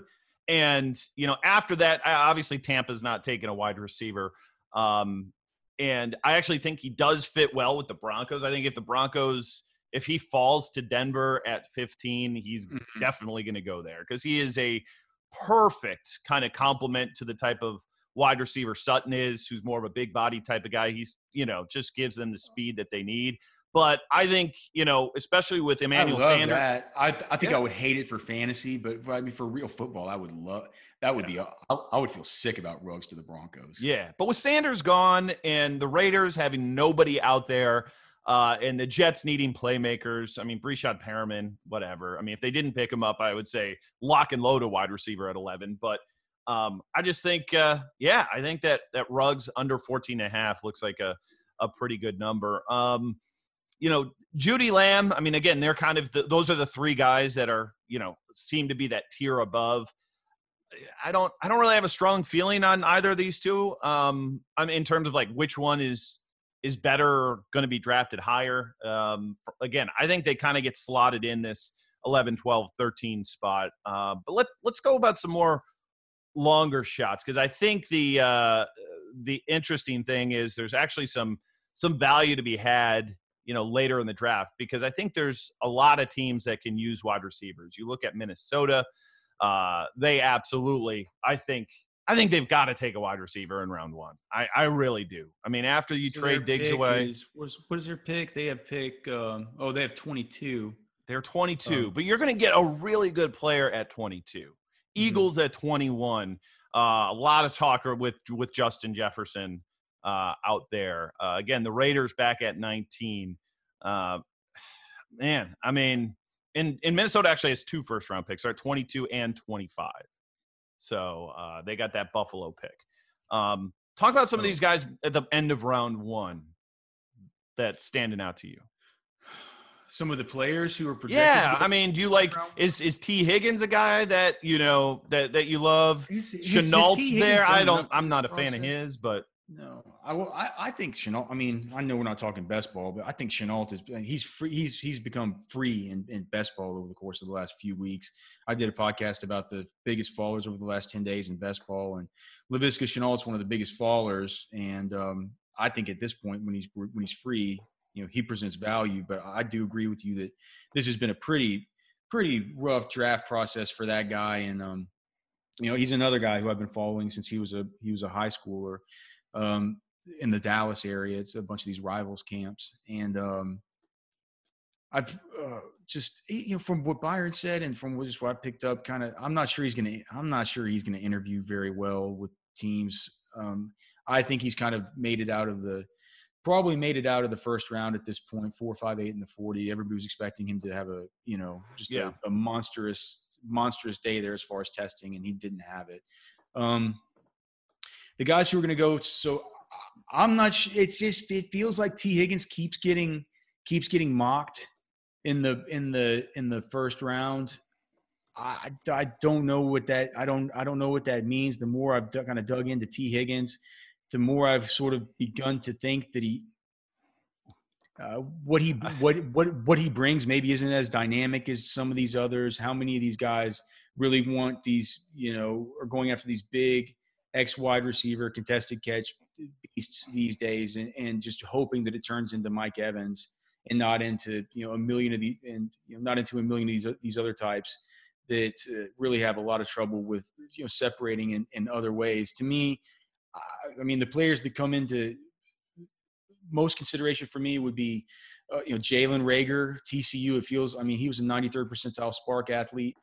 Yeah, sure. And after that, obviously Tampa's not taking a wide receiver. And I actually think he does fit well with the Broncos. I think if he falls to Denver at 15, he's definitely going to go there because he is a perfect kind of complement to the type of wide receiver Sutton is, who's more of a big body type of guy. He's, just gives them the speed that they need. But I think, especially with Emmanuel Sanders. That. I think I would hate it for fantasy, but for real football, I would love – that would be – I would feel sick about Ruggs to the Broncos. Yeah, but with Sanders gone and the Raiders having nobody out there and the Jets needing playmakers, Breshad Perriman, whatever. If they didn't pick him up, I would say lock and load a wide receiver at 11. But I just think, I think that Ruggs under 14.5 looks like a pretty good number. Judy Lamb, again, they're kind of those are the three guys that are, seem to be that tier above. I don't really have a strong feeling on either of these two. In terms of like which one is better or going to be drafted higher. Again, I think they kind of get slotted in this 11, 12, 13 spot. But let's go about some more longer shots, because I think the interesting thing is there's actually some value to be had, later in the draft, because I think there's a lot of teams that can use wide receivers. You look at Minnesota, they absolutely, I think they've got to take a wide receiver in round one. I really do. After you trade Diggs away. What is their pick? They have pick they have 22. They're 22. But you're going to get a really good player at 22. Eagles at 21. A lot of talk with Justin Jefferson out there. Again, the Raiders back at 19. Man, I mean, in Minnesota actually has two first-round picks. They're at 22 and 25. So they got that Buffalo pick. Talk about some of these guys at the end of round one that's standing out to you. Some of the players who are projected. Yeah, I mean, do you like – is T. Higgins a guy that, you know, that you love? Chenault's there. I'm not a fan of his, but – No, I think Chenault. I mean, I know we're not talking best ball, but I think Chenault is. He's free. He's become free in best ball over the course of the last few weeks. I did a podcast about the biggest fallers over the last 10 days in best ball, and Laviska Chenault is one of the biggest fallers. And I think at this point, when he's free, you know, he presents value. But I do agree with you that this has been a pretty rough draft process for that guy. And you know, he's another guy who I've been following since he was a high schooler. In the Dallas area, it's a bunch of these rivals camps, and I've just, you know, from what Byron said and from just what I picked up, kind of, I'm not sure he's gonna interview very well with teams. I think he's kind of made it out of the first round at this point, 4, 5, 8 in the 40. Everybody was expecting him to have a, you know, just a monstrous day there as far as testing, and he didn't have it. The guys who are going to go, so I'm not sure. It's just, it feels like T. Higgins keeps getting mocked in the first round. I don't know what that I don't know what that means. The more I've kind of dug into T. Higgins, the more I've sort of begun to think that he what he brings maybe isn't as dynamic as some of these others. How many of these guys really want these, you know, are going after these big ex-wide receiver, contested catch beasts these days, and just hoping that it turns into Mike Evans and not into, you know, a million of these other types that really have a lot of trouble with, you know, separating in other ways. To me, I mean, the players that come into most consideration for me would be, you know, Jalen Reagor, TCU. It feels, I mean, he was a 93rd percentile spark athlete.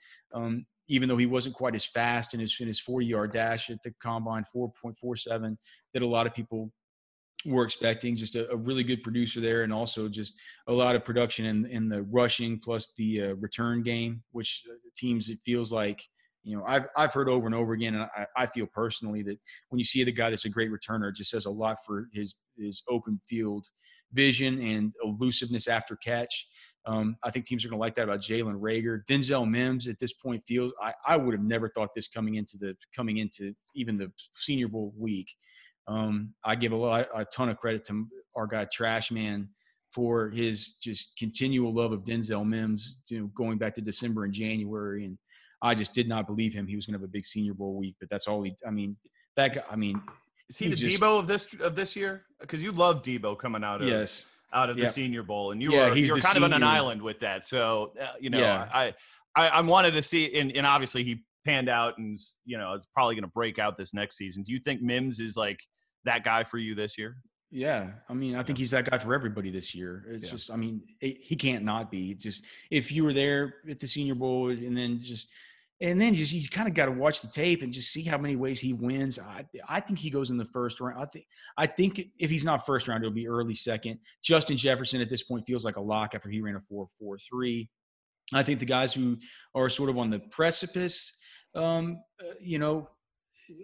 Even though he wasn't quite as fast in his 40-yard dash at the combine, 4.47, that a lot of people were expecting. Just a really good producer there, and also just a lot of production in the rushing plus the return game, which teams, it feels like, you know, I've heard over and over again, and I feel personally that when you see the guy that's a great returner, it just says a lot for his open field vision and elusiveness after catch. I think teams are going to like that about Jalen Reagor. Denzel Mims at this point feels, I would have never thought this coming into even the Senior Bowl week. I give a ton of credit to our guy Trashman for his just continual love of Denzel Mims, you know, going back to December and January, and I just did not believe him. He was going to have a big Senior Bowl week, but that's all he. I mean, that guy. I mean, is he the just, Debo of this year? Because you love Debo coming out of yes. out of the Senior Bowl, and you're kind of on an island with that. So you know, yeah. I wanted to see, and obviously he panned out, and you know, it's probably going to break out this next season. Do you think Mims is like that guy for you this year? Yeah, I mean, I think he's that guy for everybody this year. It's just, I mean, he can't not be. It's just, if you were there at the Senior Bowl, and then you kind of got to watch the tape and just see how many ways he wins. I think he goes in the first round. I think if he's not first round, it'll be early second. Justin Jefferson at this point feels like a lock after he ran a 4.43. I think the guys who are sort of on the precipice, you know,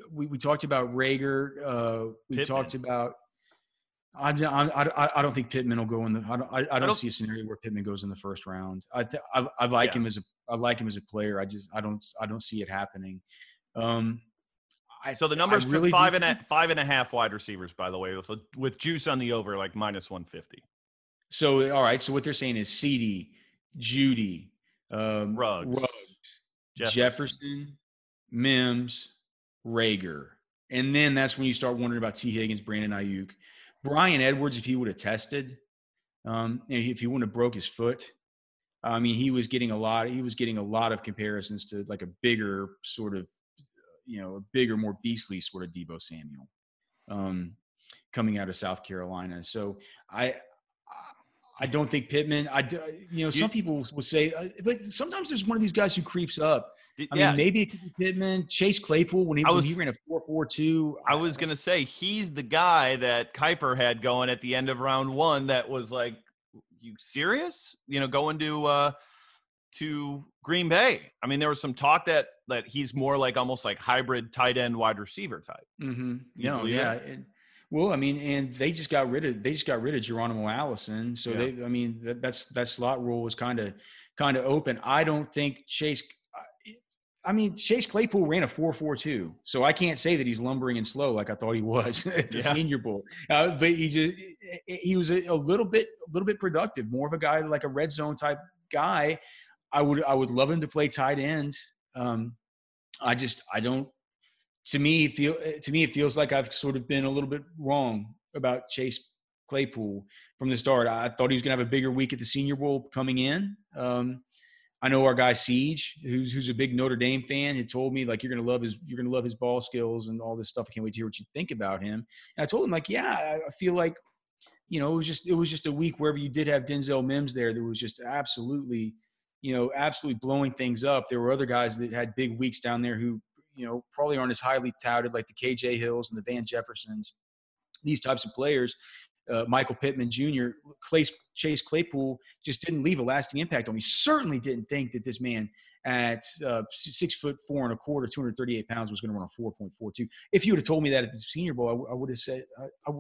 we talked about Reagor. We Pittman. Talked about. I don't think Pittman will go in the. I don't see a scenario where Pittman goes in the first round. I like him as a. I like him as a player. I don't see it happening. So the numbers really for five and a half wide receivers, by the way, with juice on the over, like -150. So all right. So what they're saying is CeeDee, Jeudy, Ruggs, Jefferson, Mims, Reagor, and then that's when you start wondering about T. Higgins, Brandon Ayuk, Brian Edwards. If he would have tested, and if he wouldn't have broke his foot. I mean, he was getting a lot of comparisons to like a bigger sort of, you know, a bigger, more beastly sort of Debo Samuel coming out of South Carolina. So I don't think Pittman, you know, some people will say, but sometimes there's one of these guys who creeps up I mean, maybe it could be Pittman. Chase Claypool, when he ran a 4.42. I was going to say, he's the guy that Kuiper had going at the end of round one that was like, you serious? You know, going to Green Bay. I mean, there was some talk that he's more like almost like hybrid tight end wide receiver type. Mm-hmm. Yeah. Well, I mean, and they just got rid of Geronimo Allison. So I mean, that slot rule was kind of open. I don't think Chase Claypool ran a 4.42. So I can't say that he's lumbering and slow like I thought he was at the Senior Bowl. But he was a little bit productive, more of a guy like a red zone type guy. I would love him to play tight end. To me, it feels like I've sort of been a little bit wrong about Chase Claypool from the start. I thought he was going to have a bigger week at the Senior Bowl coming in. I know our guy Siege, who's a big Notre Dame fan, had told me like you're going to love his ball skills and all this stuff. I can't wait to hear what you think about him. And I told him like, yeah, I feel like, you know, it was just a week wherever you did have Denzel Mims there was just absolutely blowing things up. There were other guys that had big weeks down there who, you know, probably aren't as highly touted, like the KJ Hills and the Van Jeffersons, these types of players. Michael Pittman Jr., Chase Claypool just didn't leave a lasting impact on me. Certainly didn't think that this man at 6'4" 238 pounds was going to run a 4.42. If you would have told me that at the Senior Bowl, I would have said, I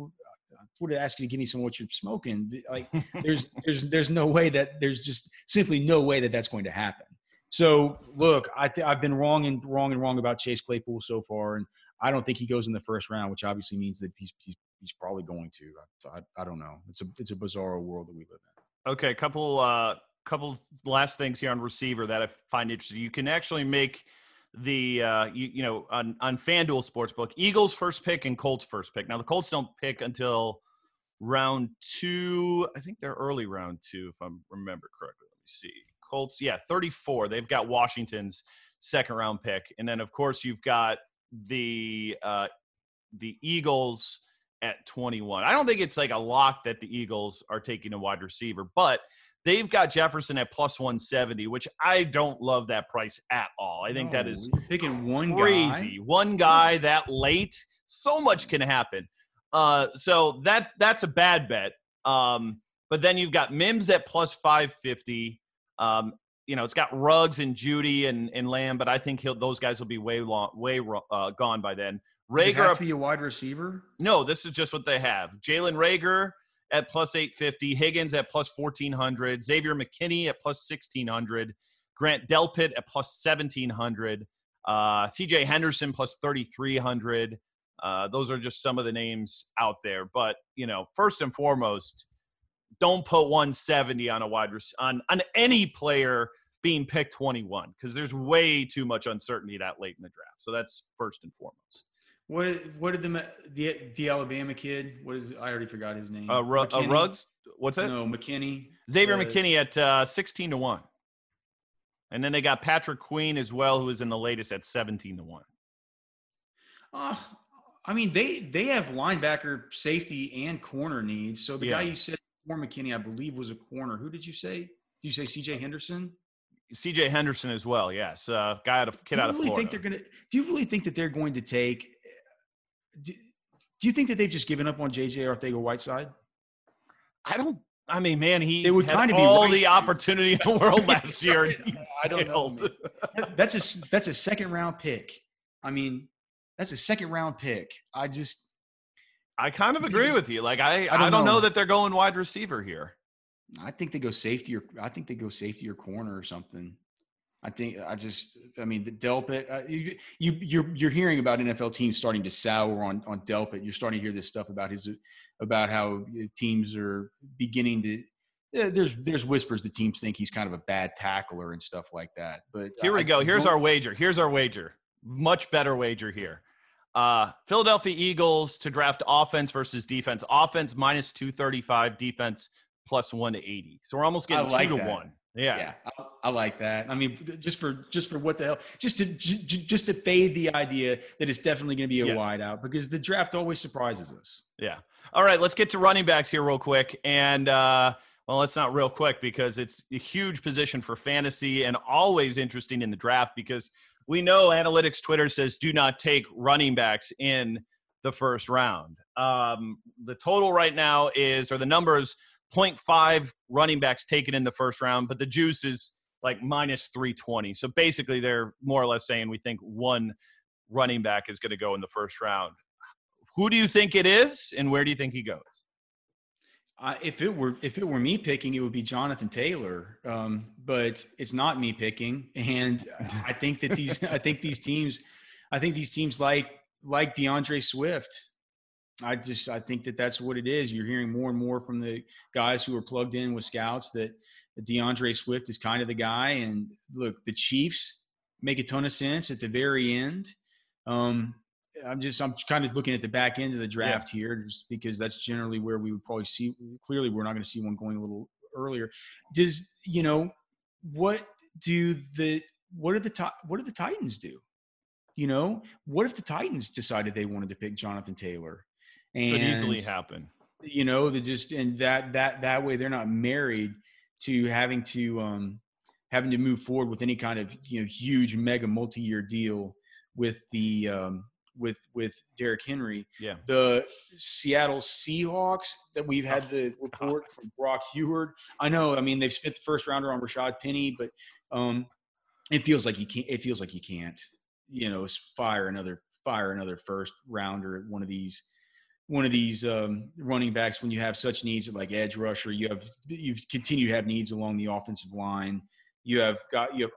would have asked you to give me some of what you're smoking. Like there's no way that there's just simply no way that that's going to happen. So, look, I've been wrong about Chase Claypool so far, and I don't think he goes in the first round, which obviously means that he's probably going to. I don't know. It's a bizarro world that we live in. Okay, couple last things here on receiver that I find interesting. You can actually make the on FanDuel Sportsbook, Eagles first pick and Colts first pick. Now, the Colts don't pick until round two. I think they're early round two, if I remember correctly. Let me see. Colts, 34. They've got Washington's second-round pick. And then, of course, you've got the Eagles at 21. I don't think it's like a lock that the Eagles are taking a wide receiver, but they've got Jefferson at plus 170, which I don't love that price at all. I think that is picking one crazy. One guy that late, so much can happen. So that's a bad bet. But then you've got Mims at plus 550. It's got Ruggs and Judy and Lamb, but I think those guys will be way gone by then. Rager, does it have to be a wide receiver? No, this is just what they have. Jalen Rager at plus 850, Higgins at plus 1,400, Xavier McKinney at plus 1,600, Grant Delpit at plus 1,700, C.J. Henderson plus 3,300. Those are just some of the names out there. But, you know, first and foremost, don't put 170 on a on any player being picked 21 because there's way too much uncertainty that late in the draft. So that's first and foremost. What did the Alabama kid? What is? I already forgot his name. Ruggs. What's that? No, McKinney. Xavier McKinney at 16-1, and then they got Patrick Queen as well, who is in the latest at 17-1. I mean they have linebacker, safety, and corner needs. So the guy you said. Or McKinney, I believe, was a corner. Who did you say? Did you say C.J. Henderson? C.J. Henderson as well, yes. Kid out of Florida. Do you really think that they're going to take – do you think that they've just given up on J.J. Ortega-Whiteside? He had all the opportunity in the world last year. I don't know. That's a second-round pick. I mean, that's a second-round pick. I kind of agree with you. Like I don't know that they're going wide receiver here. I think they go safety or corner or something. The Delpit. You're hearing about NFL teams starting to sour on Delpit. You're starting to hear this stuff about how teams are beginning to. There's whispers that teams think he's kind of a bad tackler and stuff like that. But here we go. Here's our wager. Much better wager here. Philadelphia Eagles to draft offense versus defense. Offense minus 235, defense plus 180. So we're almost getting 2-1. I like that. I mean, just for what the hell, just to fade the idea that it's definitely going to be a wideout because the draft always surprises us. Yeah. All right, let's get to running backs here real quick, and Well, it's not real quick because it's a huge position for fantasy and always interesting in the draft because we know analytics Twitter says do not take running backs in the first round. The total right now is, or the number is 0.5 running backs taken in the first round, but the juice is like minus 320. So basically they're more or less saying we think one running back is going to go in the first round. Who do you think it is and where do you think he goes? If it were me picking, it would be Jonathan Taylor, but it's not me picking. And I think these teams like DeAndre Swift. I think that that's what it is. You're hearing more and more from the guys who are plugged in with scouts that DeAndre Swift is kind of the guy. And look, the Chiefs make a ton of sense at the very end. I'm kind of looking at the back end of the draft here just because that's generally where we would probably see. Clearly, we're not going to see one going a little earlier. What do the Titans do? You know, what if the Titans decided they wanted to pick Jonathan Taylor? And, could easily happen. You know, that way they're not married to having to move forward with any kind of, you know, huge mega multi-year deal with the with Derrick Henry. Yeah. The Seattle Seahawks that we've had the report from Brock Huard. I know. I mean, they've spent the first rounder on Rashad Penny, but it feels like he can't. You know, fire another first rounder at one of these running backs when you have such needs at like edge rusher. You've continued to have needs along the offensive line. You have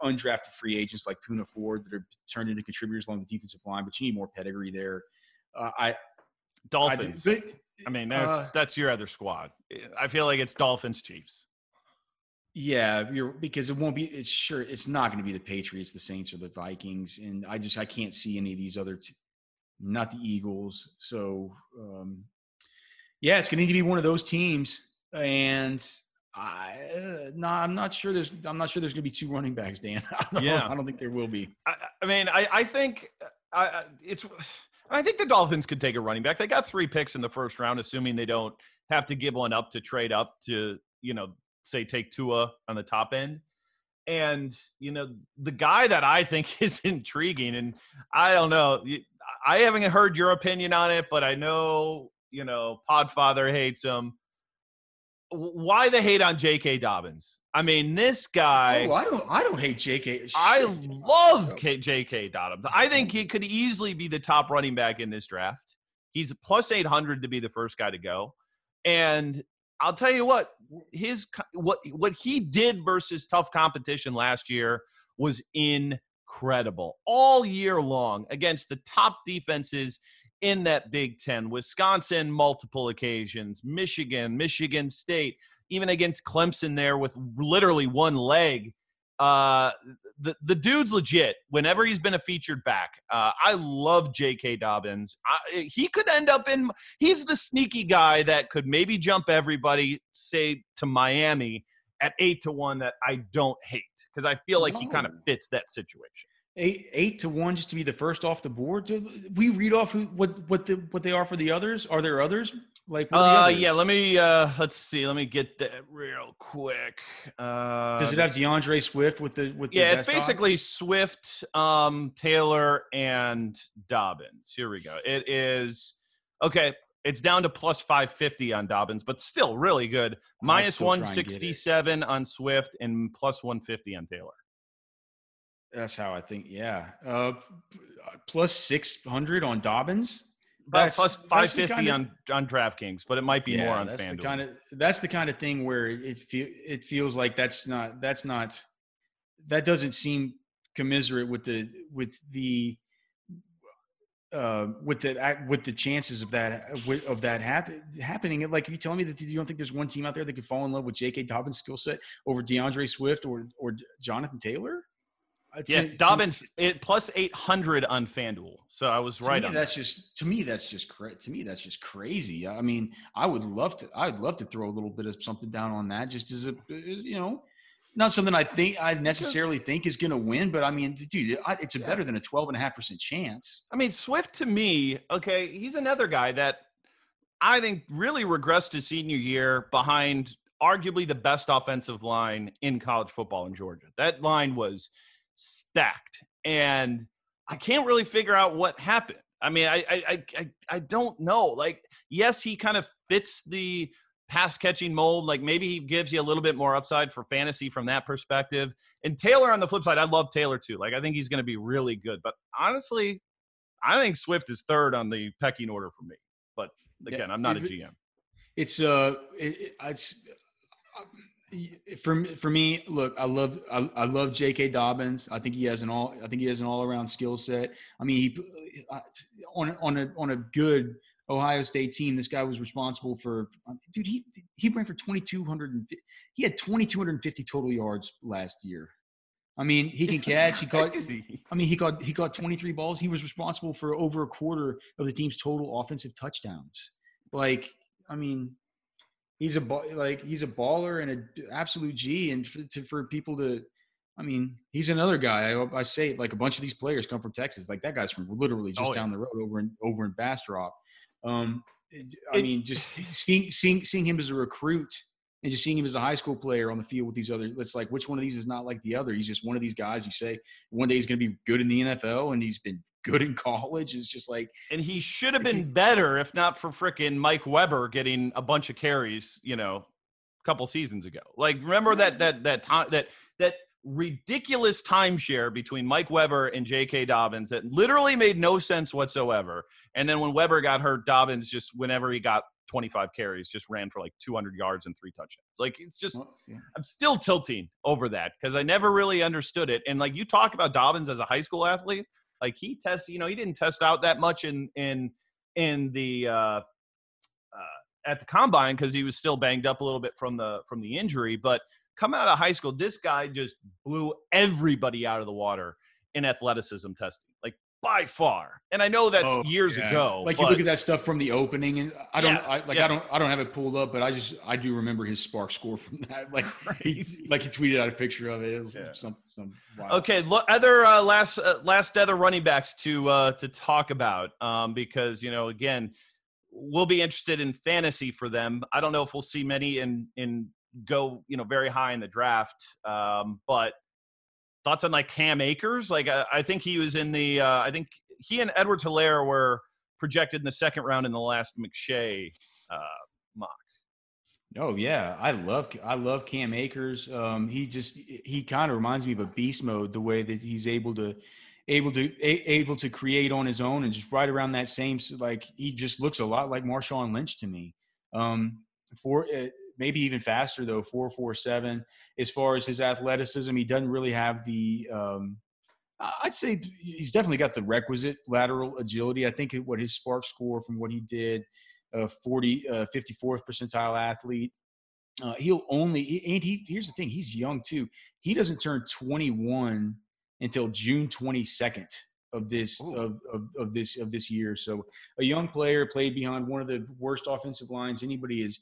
undrafted free agents like Poona Ford that are turned into contributors along the defensive line, but you need more pedigree there. Dolphins. That's your other squad. I feel like it's Dolphins, Chiefs. Yeah, because it won't be. It's not going to be the Patriots, the Saints, or the Vikings, and I can't see any of these other. Not the Eagles, so it's going to need to be one of those teams. And I'm not sure there's going to be two running backs, Dan. I don't think there will be. I think the Dolphins could take a running back. They got 3 picks in the first round, assuming they don't have to give one up to trade up to, you know, say take Tua on the top end. And, you know, the guy that I think is intriguing, and I don't know, I haven't heard your opinion on it, but I know, you know, Podfather hates him. Why the hate on J.K. Dobbins? I mean, this guy. Oh, I don't hate J.K. I love J.K. Dobbins. I think he could easily be the top running back in this draft. He's plus 800 to be the first guy to go. And I'll tell you what, what he did versus tough competition last year was incredible. All year long against the top defenses in that Big Ten, Wisconsin multiple occasions, Michigan, Michigan State, even against Clemson there with literally one leg. The dude's legit whenever he's been a featured back. I love J.K. Dobbins. He could end up in – he's the sneaky guy that could maybe jump everybody, say, to Miami at 8-1 that I don't hate because I feel like he kind of fits that situation. 8-1 just to be the first off the board? Do we read off what they are for the others? Are there others? Like let me get that real quick. Does it have DeAndre Swift with the it's basically odds? Swift, Taylor, and Dobbins. Here we go. It is okay. It's down to plus 550 on Dobbins, but still really good. Minus 167 on Swift and plus 150 on Taylor. That's how I think. Yeah, plus 600 on Dobbins. About plus 550 on DraftKings, but it might be more on FanDuel. That's the kind of thing where it feels like that doesn't seem commensurate with the chances of that happening. Like, are you telling me that you don't think there's one team out there that could fall in love with J.K. Dobbins' skill set over DeAndre Swift or Jonathan Taylor? Dobbins plus 800 on FanDuel. So I was right on that. That's just crazy. I mean, I'd love to throw a little bit of something down on that, just as a, you know, not something I think I necessarily think is going to win, but I mean, dude, it's a better than a 12.5% chance. I mean, Swift to me, okay, he's another guy that I think really regressed his senior year behind arguably the best offensive line in college football in Georgia. That line was stacked, and I can't really figure out what happened. I mean, I don't know. Like, yes, he kind of fits the pass-catching mold. Like, maybe he gives you a little bit more upside for fantasy from that perspective. And Taylor on the flip side, I love Taylor too. Like, I think he's going to be really good. But honestly, I think Swift is third on the pecking order for me. But, again, I'm not a GM. For me, look, I love J.K. Dobbins. I think he has an all-around skill set. I mean, he on a good Ohio State team, this guy was responsible for he ran for 2,250. He had 2,250 total yards last year. I mean, he can catch. He caught 23 balls. He was responsible for over a quarter of the team's total offensive touchdowns. Like, I mean, he's a baller and an absolute G. And for people to, I mean, he's another guy. I say it, like, a bunch of these players come from Texas. Like, that guy's from literally just down the road over in Bastrop. Just seeing him as a recruit and just seeing him as a high school player on the field with these other, it's like, which one of these is not like the other? He's just one of these guys you say one day he's going to be good in the NFL, and he's been good in college. It's just like, and he should have been better if not for frickin' Mike Weber getting a bunch of carries, you know, a couple seasons ago. Like, remember that ridiculous timeshare between Mike Weber and J.K. Dobbins that literally made no sense whatsoever. And then when Weber got hurt, Dobbins just, whenever he got 25 carries, just ran for like 200 yards and 3 touchdowns. Like, it's just, I'm still tilting over that because I never really understood it. And, like, you talk about Dobbins as a high school athlete, like, he tests, you know, he didn't test out that much at the combine because he was still banged up a little bit from the injury, but coming out of high school, this guy just blew everybody out of the water in athleticism testing, like, by far. And I know that's years ago. Like, you look at that stuff from the opening, and I don't have it pulled up, but I do remember his Spark score from that. Like, he tweeted out a picture of it. It was some wild. Okay, other running backs to talk about, because, you know, again, we'll be interested in fantasy for them. I don't know if we'll see many in go, you know, very high in the draft, but thoughts on, like, Cam Akers? Like, I think he was in the I think he and Edwards-Helaire were projected in the second round in the last McShay mock. I love Cam Akers. He kind of reminds me of a beast mode, the way that he's able to create on his own, and just right around that same, like, he just looks a lot like Marshawn Lynch to me. Maybe even faster, though, 4.47. As far as his athleticism, he doesn't really have the I'd say he's definitely got the requisite lateral agility. I think what his Spark score from what he did, 54th percentile athlete. Here's the thing, he's young too. He doesn't turn 21 until June 22nd. Of this year. So a young player played behind one of the worst offensive lines anybody has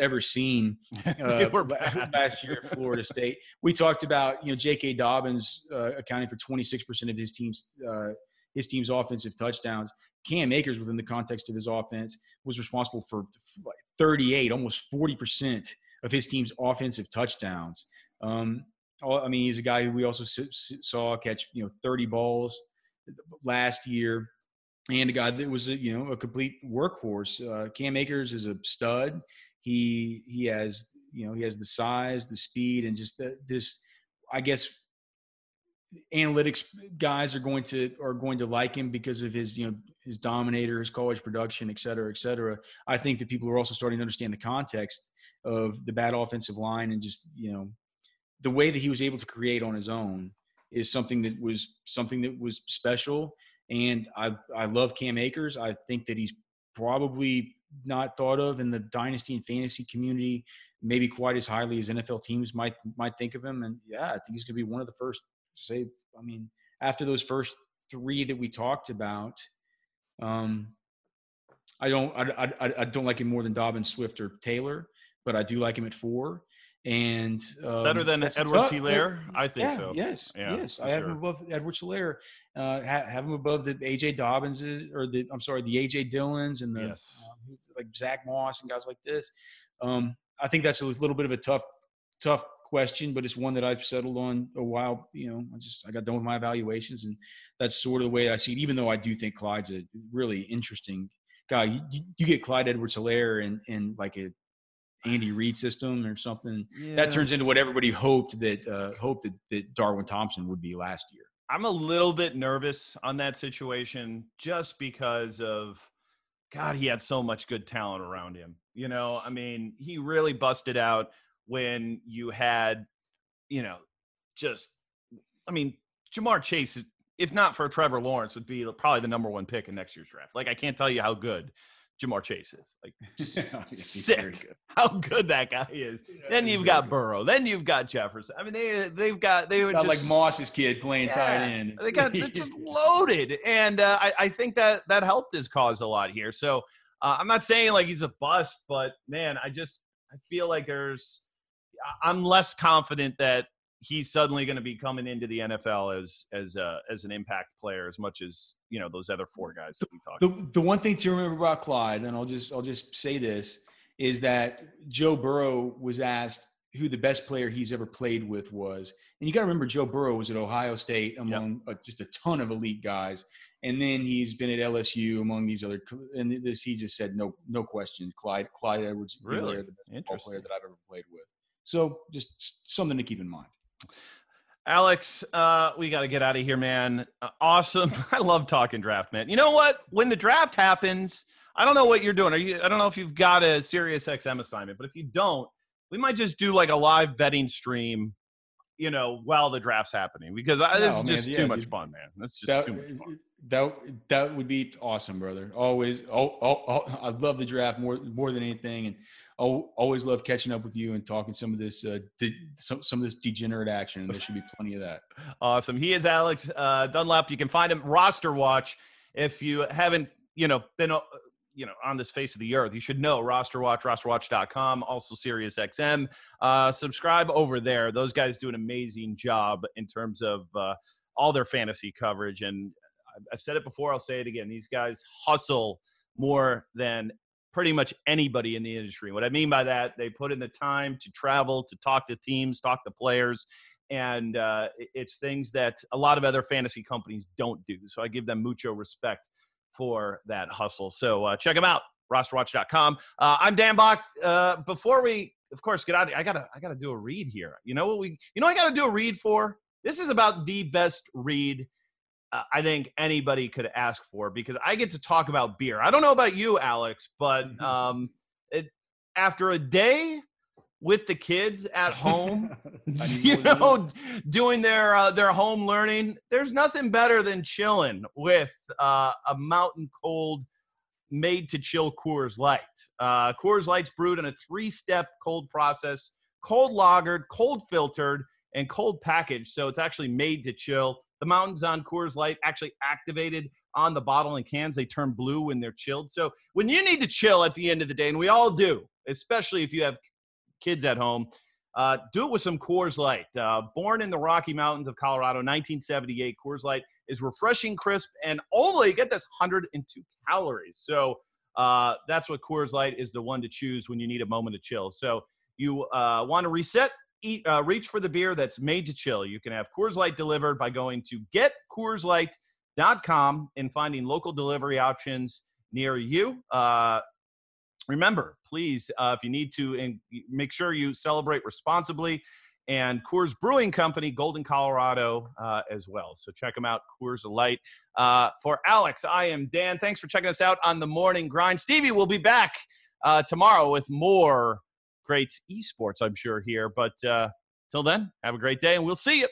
ever seen last year at Florida State. We talked about, you know, J.K. Dobbins accounting for 26% of his team's offensive touchdowns. Cam Akers, within the context of his offense, was responsible for 38, almost 40% of his team's offensive touchdowns. I mean, he's a guy who we also saw catch, you know, 30 balls last year, and a guy that was a complete workhorse. Cam Akers is a stud. He has the size, the speed, and just this. I guess analytics guys are going to like him because of his dominator, his college production, et cetera, et cetera. I think that people are also starting to understand the context of the bad offensive line, and just, you know, the way that he was able to create on his own is something that was special. And I love Cam Akers. I think that he's probably not thought of in the dynasty and fantasy community maybe quite as highly as NFL teams might think of him. And I think he's going to be one of the first, after those first three that we talked about. I don't like him more than Dobbins, Swift, or Taylor, but I do like him at 4. And better than Edwards-Helaire, I think. Yes. I have him above Edwards-Helaire. Have him above the AJ Dobbinses, or the AJ Dillons, and the like Zach Moss and guys like this. I think that's a little bit of a tough question, but it's one that I've settled on a while. You know, I got done with my evaluations, and that's sort of the way I see it, even though I do think Clyde's a really interesting guy. You get Clyde Edwards-Helaire in like a Andy Reid system or something. Yeah. That turns into what everybody hoped that Darwin Thompson would be last year. I'm a little bit nervous on that situation just because of, God, he had so much good talent around him. You know, I mean, he really busted out when you had, you know, Jamar Chase, if not for Trevor Lawrence, would be probably the number one pick in next year's draft. Like, I can't tell you how good Jamar Chase is. Like, just sick good. How good that guy is. Yeah, then you've got Burrow. Then you've got Jefferson. I mean, they were like Moss's kid playing tight end. They're just loaded, and I think that helped his cause a lot here. So I'm not saying like he's a bust, but man, I feel like I'm less confident that he's suddenly going to be coming into the NFL as an impact player as much as, you know, those other four guys that we talked about. The one thing to remember about Clyde, and I'll just say this, is that Joe Burrow was asked who the best player he's ever played with was. And you got to remember, Joe Burrow was at Ohio State among just a ton of elite guys. And then he's been at LSU among these other – and this, he just said, no question, Clyde Edwards is really the best ball player that I've ever played with. So just something to keep in mind. Alex, we got to get out of here, man. Awesome. I love talking draft, man. You know what? When the draft happens, I don't know what you're doing. I don't know if you've got a SiriusXM assignment, but if you don't, we might just do like a live betting stream, you know, while the draft's happening, because too much fun, man. That's just too much fun. That would be awesome, brother. Always. I love the draft more than anything, and always love catching up with you and talking some of this some of this degenerate action. And there should be plenty of that. Awesome. He is Alex Dunlap. You can find him Rosterwatch. If you haven't, you know, been on this face of the earth, you should know Rosterwatch, rosterwatch.com, also SiriusXM. Subscribe over there. Those guys do an amazing job in terms of all their fantasy coverage, and I've said it before, I'll say it again. These guys hustle more than pretty much anybody in the industry. What I mean by that, they put in the time to travel, to talk to teams, talk to players, and it's things that a lot of other fantasy companies don't do. So I give them mucho respect for that hustle. So check them out, rosterwatch.com. I'm Dan Back. Before we, of course, get out, I gotta do a read here. You know what I gotta do a read for? This is about the best read I think anybody could ask for, because I get to talk about beer. I don't know about you, Alex, but after a day with the kids at home, you know, doing their home learning, there's nothing better than chilling with a mountain cold made to chill Coors Light. Coors Light's brewed in a 3-step cold process, cold lagered, cold filtered, and cold packaged. So it's actually made to chill. The mountains on Coors Light actually activated on the bottle and cans. They turn blue when they're chilled. So when you need to chill at the end of the day, and we all do, especially if you have kids at home, do it with some Coors Light. Born in the Rocky Mountains of Colorado, 1978, Coors Light is refreshing, crisp, and only, get this, 102 calories. So that's what Coors Light is, the one to choose when you need a moment to chill. So you want to reset? Reach for the beer that's made to chill. You can have Coors Light delivered by going to getcoorslight.com and finding local delivery options near you. Remember, please, if you need to, and make sure you celebrate responsibly. And Coors Brewing Company, Golden, Colorado, as well. So check them out, Coors Light. For Alex, I am Dan. Thanks for checking us out on The Morning Grind. Stevie will be back tomorrow with more great esports, I'm sure, here. But till then, have a great day, and we'll see you.